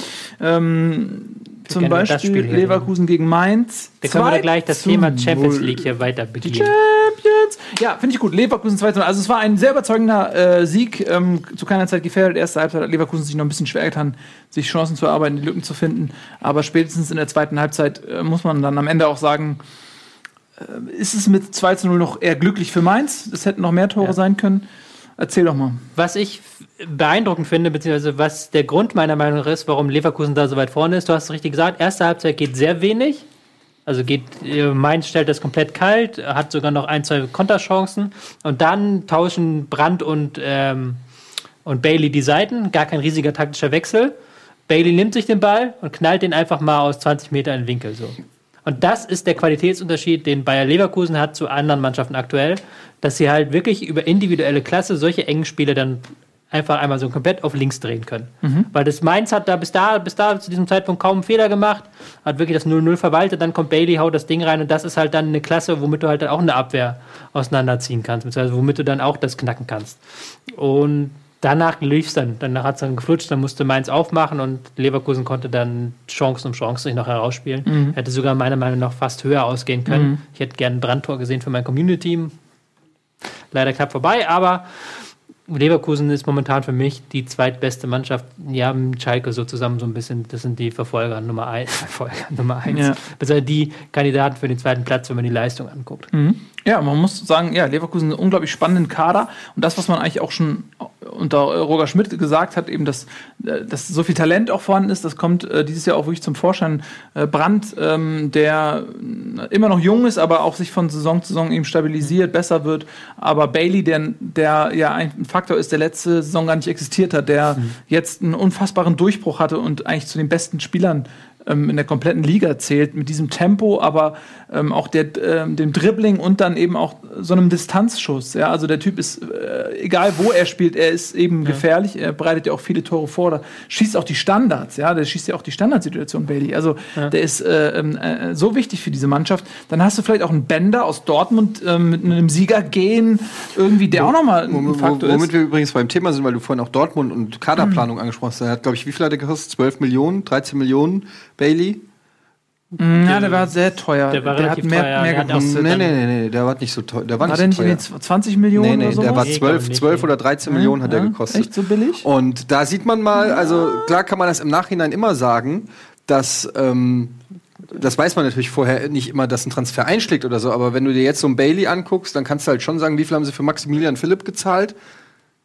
Ähm... Zum Beispiel Leverkusen gegen Mainz. Da können wir da gleich das Thema Champions League hier weiter bedienen. Die Champions! Ja, finde ich gut. Leverkusen zwei zu null. Also es war ein sehr überzeugender äh, Sieg. Ähm, zu keiner Zeit gefährdet. Erste Halbzeit hat Leverkusen sich noch ein bisschen schwer getan, sich Chancen zu erarbeiten, die Lücken zu finden. Aber spätestens in der zweiten Halbzeit äh, muss man dann am Ende auch sagen, äh, ist es mit zwei zu null noch eher glücklich für Mainz? Es hätten noch mehr Tore ja. sein können. Erzähl doch mal. Was ich beeindruckend finde, beziehungsweise was der Grund meiner Meinung nach ist, warum Leverkusen da so weit vorne ist, du hast es richtig gesagt, erste Halbzeit geht sehr wenig. Also geht, Mainz stellt das komplett kalt, hat sogar noch ein, zwei Konterchancen. Und dann tauschen Brandt und, ähm, und Bailey die Seiten. Gar kein riesiger taktischer Wechsel. Bailey nimmt sich den Ball und knallt den einfach mal aus zwanzig Metern in den Winkel. So. Und das ist der Qualitätsunterschied, den Bayer Leverkusen hat zu anderen Mannschaften aktuell, dass sie halt wirklich über individuelle Klasse solche engen Spiele dann einfach einmal so komplett auf links drehen können. Mhm. Weil das Mainz hat da bis da bis da zu diesem Zeitpunkt kaum einen Fehler gemacht, hat wirklich das null null verwaltet, dann kommt Bailey, haut das Ding rein und das ist halt dann eine Klasse, womit du halt dann auch eine Abwehr auseinanderziehen kannst, beziehungsweise womit du dann auch das knacken kannst. Und danach lief es dann, danach hat es dann geflutscht, dann musste Mainz aufmachen und Leverkusen konnte dann Chancen um Chancen sich noch herausspielen. Mhm. Hätte sogar meiner Meinung nach fast höher ausgehen können. Mhm. Ich hätte gerne ein Brandtor gesehen für mein Community-Team. Leider knapp vorbei, aber Leverkusen ist momentan für mich die zweitbeste Mannschaft. Die haben Schalke so zusammen so ein bisschen, das sind die Verfolger Nummer eins. Verfolger Nummer eins. Ja. Also die Kandidaten für den zweiten Platz, wenn man die Leistung anguckt. Mhm. Ja, man muss sagen, ja, Leverkusen ist einen unglaublich spannenden Kader. Und das, was man eigentlich auch schon unter Roger Schmidt gesagt hat, eben, dass, dass so viel Talent auch vorhanden ist, das kommt äh, dieses Jahr auch wirklich zum Vorschein. Äh, Brandt, ähm, der immer noch jung ist, aber auch sich von Saison zu Saison eben stabilisiert, besser wird. Aber Bailey, der, der ja ein Faktor ist, der letzte Saison gar nicht existiert hat, der mhm. jetzt einen unfassbaren Durchbruch hatte und eigentlich zu den besten Spielern in der kompletten Liga zählt, mit diesem Tempo, aber ähm, auch der, äh, dem Dribbling und dann eben auch so einem Distanzschuss. Ja? Also der Typ ist, äh, egal wo er spielt, er ist eben ja. gefährlich, er bereitet ja auch viele Tore vor, oder schießt auch die Standards, ja, der schießt ja auch die Standardsituation, Bailey. Also ja. der ist äh, äh, so wichtig für diese Mannschaft. Dann hast du vielleicht auch einen Bender aus Dortmund äh, mit einem Siegergehen, irgendwie, der wo, auch nochmal ein wo, Faktor wo, womit ist. Womit wir übrigens beim Thema sind, weil du vorhin auch Dortmund und Kaderplanung mhm. angesprochen hast, er hat, glaube ich, wie viel hat er gekostet? zwölf Millionen, dreizehn Millionen? Bailey? Ja, der war sehr teuer. Der, war der hat mehr, teuer, mehr gekostet. Nee, nee, nee, nee, der war nicht so teuer. Der war, war nicht so teuer. Nicht zwanzig Millionen nee, nee, oder so? Der war zwölf, zwölf oder dreizehn mhm. Millionen hat ja, er gekostet. Echt so billig? Und da sieht man mal, also klar kann man das im Nachhinein immer sagen, dass, ähm, das weiß man natürlich vorher nicht immer, dass ein Transfer einschlägt oder so, aber wenn du dir jetzt so einen Bailey anguckst, dann kannst du halt schon sagen, wie viel haben sie für Maximilian Philipp gezahlt?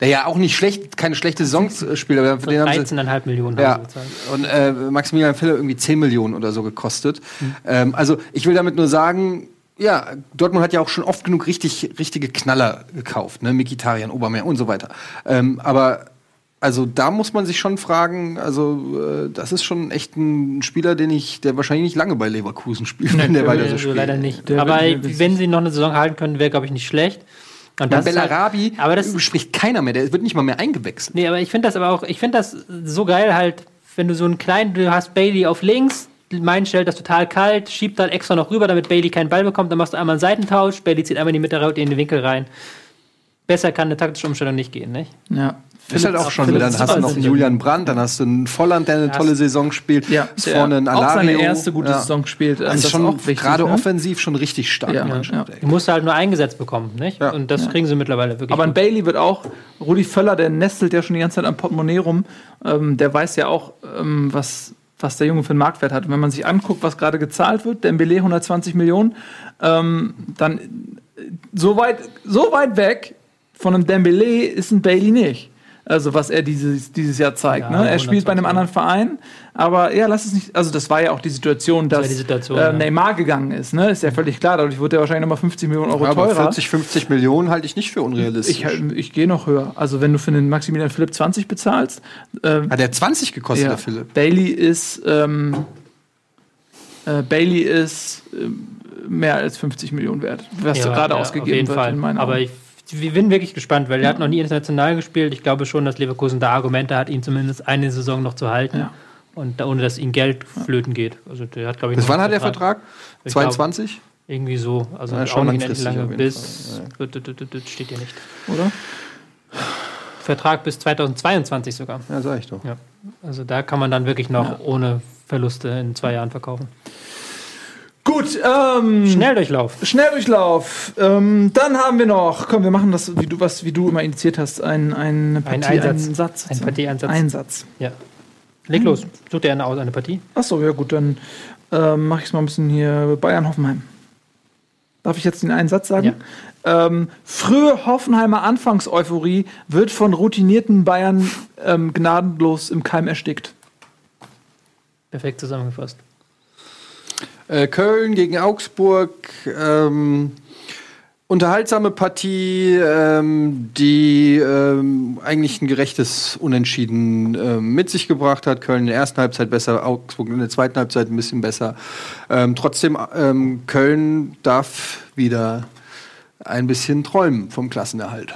Der ja auch nicht schlecht, keine schlechte Saison spielt, aber für den haben sie dreizehn Komma fünf Millionen ja, haben sie bezahlt. Und äh, Maximilian Philipp irgendwie zehn Millionen oder so gekostet. Mhm. Ähm, also ich will damit nur sagen, ja, Dortmund hat ja auch schon oft genug richtig richtige Knaller gekauft, ne, Mkhitaryan, Aubameyang und so weiter. Ähm, aber Also da muss man sich schon fragen, also äh, das ist schon echt ein Spieler, den ich, der wahrscheinlich nicht lange bei Leverkusen spielt, nee, wenn der weiter so spielt. Leider nicht. Der aber wenn, wenn sie noch eine Saison halten können, wäre, glaube ich, nicht schlecht. Und das Bellarabi halt, aber das spricht keiner mehr, der wird nicht mal mehr eingewechselt. Nee, aber ich finde das aber auch, ich finde das so geil halt, wenn du so einen kleinen, du hast Bailey auf links, Mein stellt das total kalt, schiebt dann extra noch rüber, damit Bailey keinen Ball bekommt, dann machst du einmal einen Seitentausch, Bailey zieht einmal in die Mitte, haut in den Winkel rein. Besser kann eine taktische Umstellung nicht gehen, nicht? Ja. Ist halt auch schon, dann hast du noch einen Julian Brandt, dann hast du einen Volland, der eine tolle Saison spielt, ja, ist vorne ein Alario. Auch seine erste gute ja. Saison gespielt. Also das ist schon gerade ne? offensiv schon richtig stark. Ja, ja. Du musst halt nur eingesetzt bekommen, nicht? Ja. Und das ja. kriegen sie mittlerweile wirklich. Aber ein gut. Bailey wird auch, Rudi Völler, der nestelt ja schon die ganze Zeit am Portemonnaie rum, ähm, der weiß ja auch, ähm, was, was der Junge für einen Marktwert hat. Und wenn man sich anguckt, was gerade gezahlt wird, der Dembélé hundertzwanzig Millionen, ähm, dann so weit, so weit weg von einem Dembélé ist ein Bailey nicht. Also was er dieses, dieses Jahr zeigt. Ja, ne? Er spielt bei einem anderen Verein, aber ja, lass es nicht. Also das war ja auch die Situation, dass das die Situation, äh, ja. Neymar gegangen ist. Ne? Ist ja völlig klar. Dadurch wurde er wahrscheinlich nochmal fünfzig Millionen Euro ja, aber teurer. vierzig, fünfzig Millionen halte ich nicht für unrealistisch. Ich, ich, ich gehe noch höher. Also wenn du für den Maximilian Philipp zwanzig bezahlst. Ähm, Hat der zwanzig gekostet, ja. der Philipp? Bailey ist ähm, äh, Bailey ist äh, mehr als fünfzig Millionen wert, was ja, gerade ja, ausgegeben wird. Fall. In meinen Augen. Aber ich Ich bin wirklich gespannt, weil er hat noch nie international gespielt. Ich glaube schon, dass Leverkusen da Argumente hat, ihn zumindest eine Saison noch zu halten. Ja. Und ohne, dass ihm Geld flöten geht. Also der hat, glaube ich, bis wann hat der Vertrag? zweiundzwanzig? Glaub, irgendwie so. Also ja, schon lange bis... Ja. Steht ja nicht. Oder? Vertrag bis zweitausendzweiundzwanzig sogar. Ja, sag ich doch. Ja. Also da kann man dann wirklich noch ja. ohne Verluste in zwei Jahren verkaufen. Gut, ähm... Schnelldurchlauf. Schnelldurchlauf. Ähm, dann haben wir noch... Komm, wir machen das, wie du, was, wie du immer initiiert hast. Ein, ein, Partie, ein Einsatz. Einen Satz. Ein Partieeinsatz. Einsatz. Ja. Leg los. Such dir eine aus, eine Partie. Achso, ja gut, dann ähm, mache ich es mal ein bisschen hier. Bayern-Hoffenheim. Darf ich jetzt den einen Satz sagen? Ja. Ähm, frühe Hoffenheimer Anfangseuphorie wird von routinierten Bayern ähm, gnadenlos im Keim erstickt. Perfekt zusammengefasst. Köln gegen Augsburg, ähm, unterhaltsame Partie, ähm, die ähm, eigentlich ein gerechtes Unentschieden ähm, mit sich gebracht hat. Köln in der ersten Halbzeit besser, Augsburg in der zweiten Halbzeit ein bisschen besser. Ähm, trotzdem, ähm, Köln darf wieder ein bisschen träumen vom Klassenerhalt.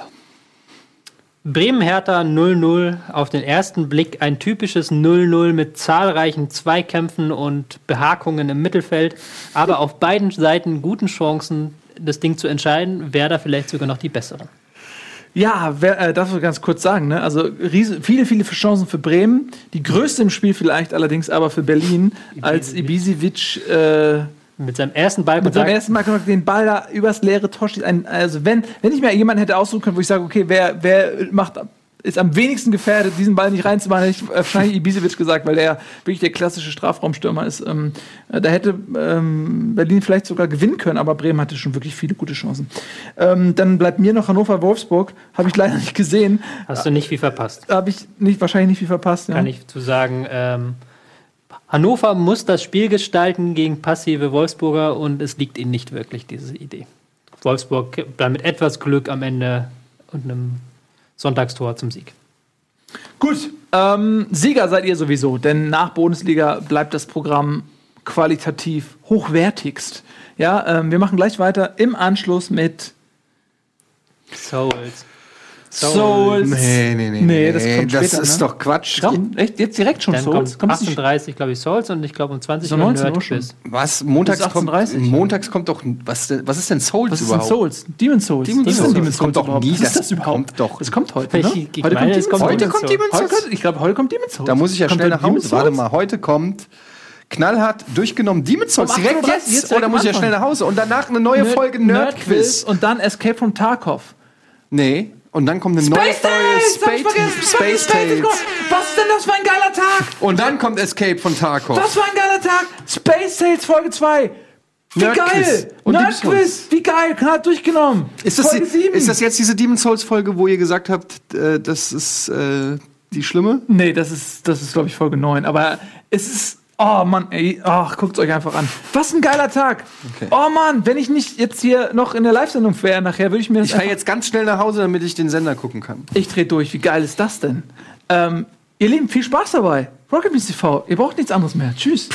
Bremen-Hertha null null, auf den ersten Blick ein typisches null null mit zahlreichen Zweikämpfen und Behakungen im Mittelfeld, aber auf beiden Seiten guten Chancen, das Ding zu entscheiden, wäre da vielleicht sogar noch die bessere. Ja, wer, äh, darf ich ganz kurz sagen, ne? Also riesen, viele, viele Chancen für Bremen, die größte im Spiel vielleicht allerdings aber für Berlin, als Ibisevic... Äh Mit seinem ersten Ball. Mit seinem ersten Mal den Ball da übers leere Tor schießt. Also wenn, wenn ich mir jemanden hätte aussuchen können, wo ich sage, okay, wer, wer macht, ist am wenigsten gefährdet, diesen Ball nicht reinzumachen, hätte ich wahrscheinlich Ibisevic gesagt, weil der wirklich der klassische Strafraumstürmer ist. Ähm, da hätte ähm, Berlin vielleicht sogar gewinnen können, aber Bremen hatte schon wirklich viele gute Chancen. Ähm, dann bleibt mir noch Hannover-Wolfsburg. Habe ich leider nicht gesehen. Hast du nicht viel verpasst? Habe ich nicht, wahrscheinlich nicht viel verpasst. Ja. Kann ich zu sagen, ähm Hannover muss das Spiel gestalten gegen passive Wolfsburger und es liegt ihnen nicht wirklich, diese Idee. Wolfsburg dann mit etwas Glück am Ende und einem Sonntagstor zum Sieg. Gut, ähm, Sieger seid ihr sowieso, denn nach Bundesliga bleibt das Programm qualitativ hochwertigst. Ja, ähm, wir machen gleich weiter im Anschluss mit Souls. Souls. Nee, nee, nee, nee, das kommt später, das ist ne? doch Quatsch. Doch, echt? Jetzt direkt schon dann Souls? Dann kommt achtunddreißig, glaube ich, Souls und ich glaube um zwanzig Uhr Nerdquiz. Was? Montags kommt, montags kommt doch, was, was ist denn Souls was überhaupt? Was ist denn Souls? Demon's Souls. Demon's Souls. Demon's Souls. Kommt doch nie, das, das kommt doch. Das kommt heute, ne? Ich, ich heute meine, kommt Demon's Souls. Heute kommt Demon's Souls. Ich glaube, heute kommt Demon's Souls. Da muss ich ja kommt schnell nach Hause. Warte mal, heute kommt... Knallhart durchgenommen. Demon's Souls direkt jetzt? Oder muss ich ja schnell nach Hause? Und danach eine neue Folge Nerdquiz. Und dann Escape from Tarkov. Nee. Und dann kommt eine Space neue Folge Space, Space, Space Tales. Was ist denn das für ein geiler Tag? Und dann kommt Escape von Tarkov. Was für ein geiler Tag? Space Tales Folge zwei. Wie Nerd geil. Nerdquiz. Wie geil. Knallt durchgenommen. Ist das, Folge die, sieben. Ist das jetzt diese Demon's Souls Folge, wo ihr gesagt habt, äh, das ist äh, die schlimme? Nee, das ist, das ist glaube ich, Folge neun. Aber es ist... Oh Mann, ey, ach, guckt's euch einfach an. Was ein geiler Tag. Okay. Oh Mann, wenn ich nicht jetzt hier noch in der Live-Sendung wäre nachher, würde ich mir das. Ich fahre jetzt ganz schnell nach Hause, damit ich den Sender gucken kann. Ich dreh durch, wie geil ist das denn? Ähm, ihr Lieben, viel Spaß dabei. Rocket Beans T V, ihr braucht nichts anderes mehr. Tschüss.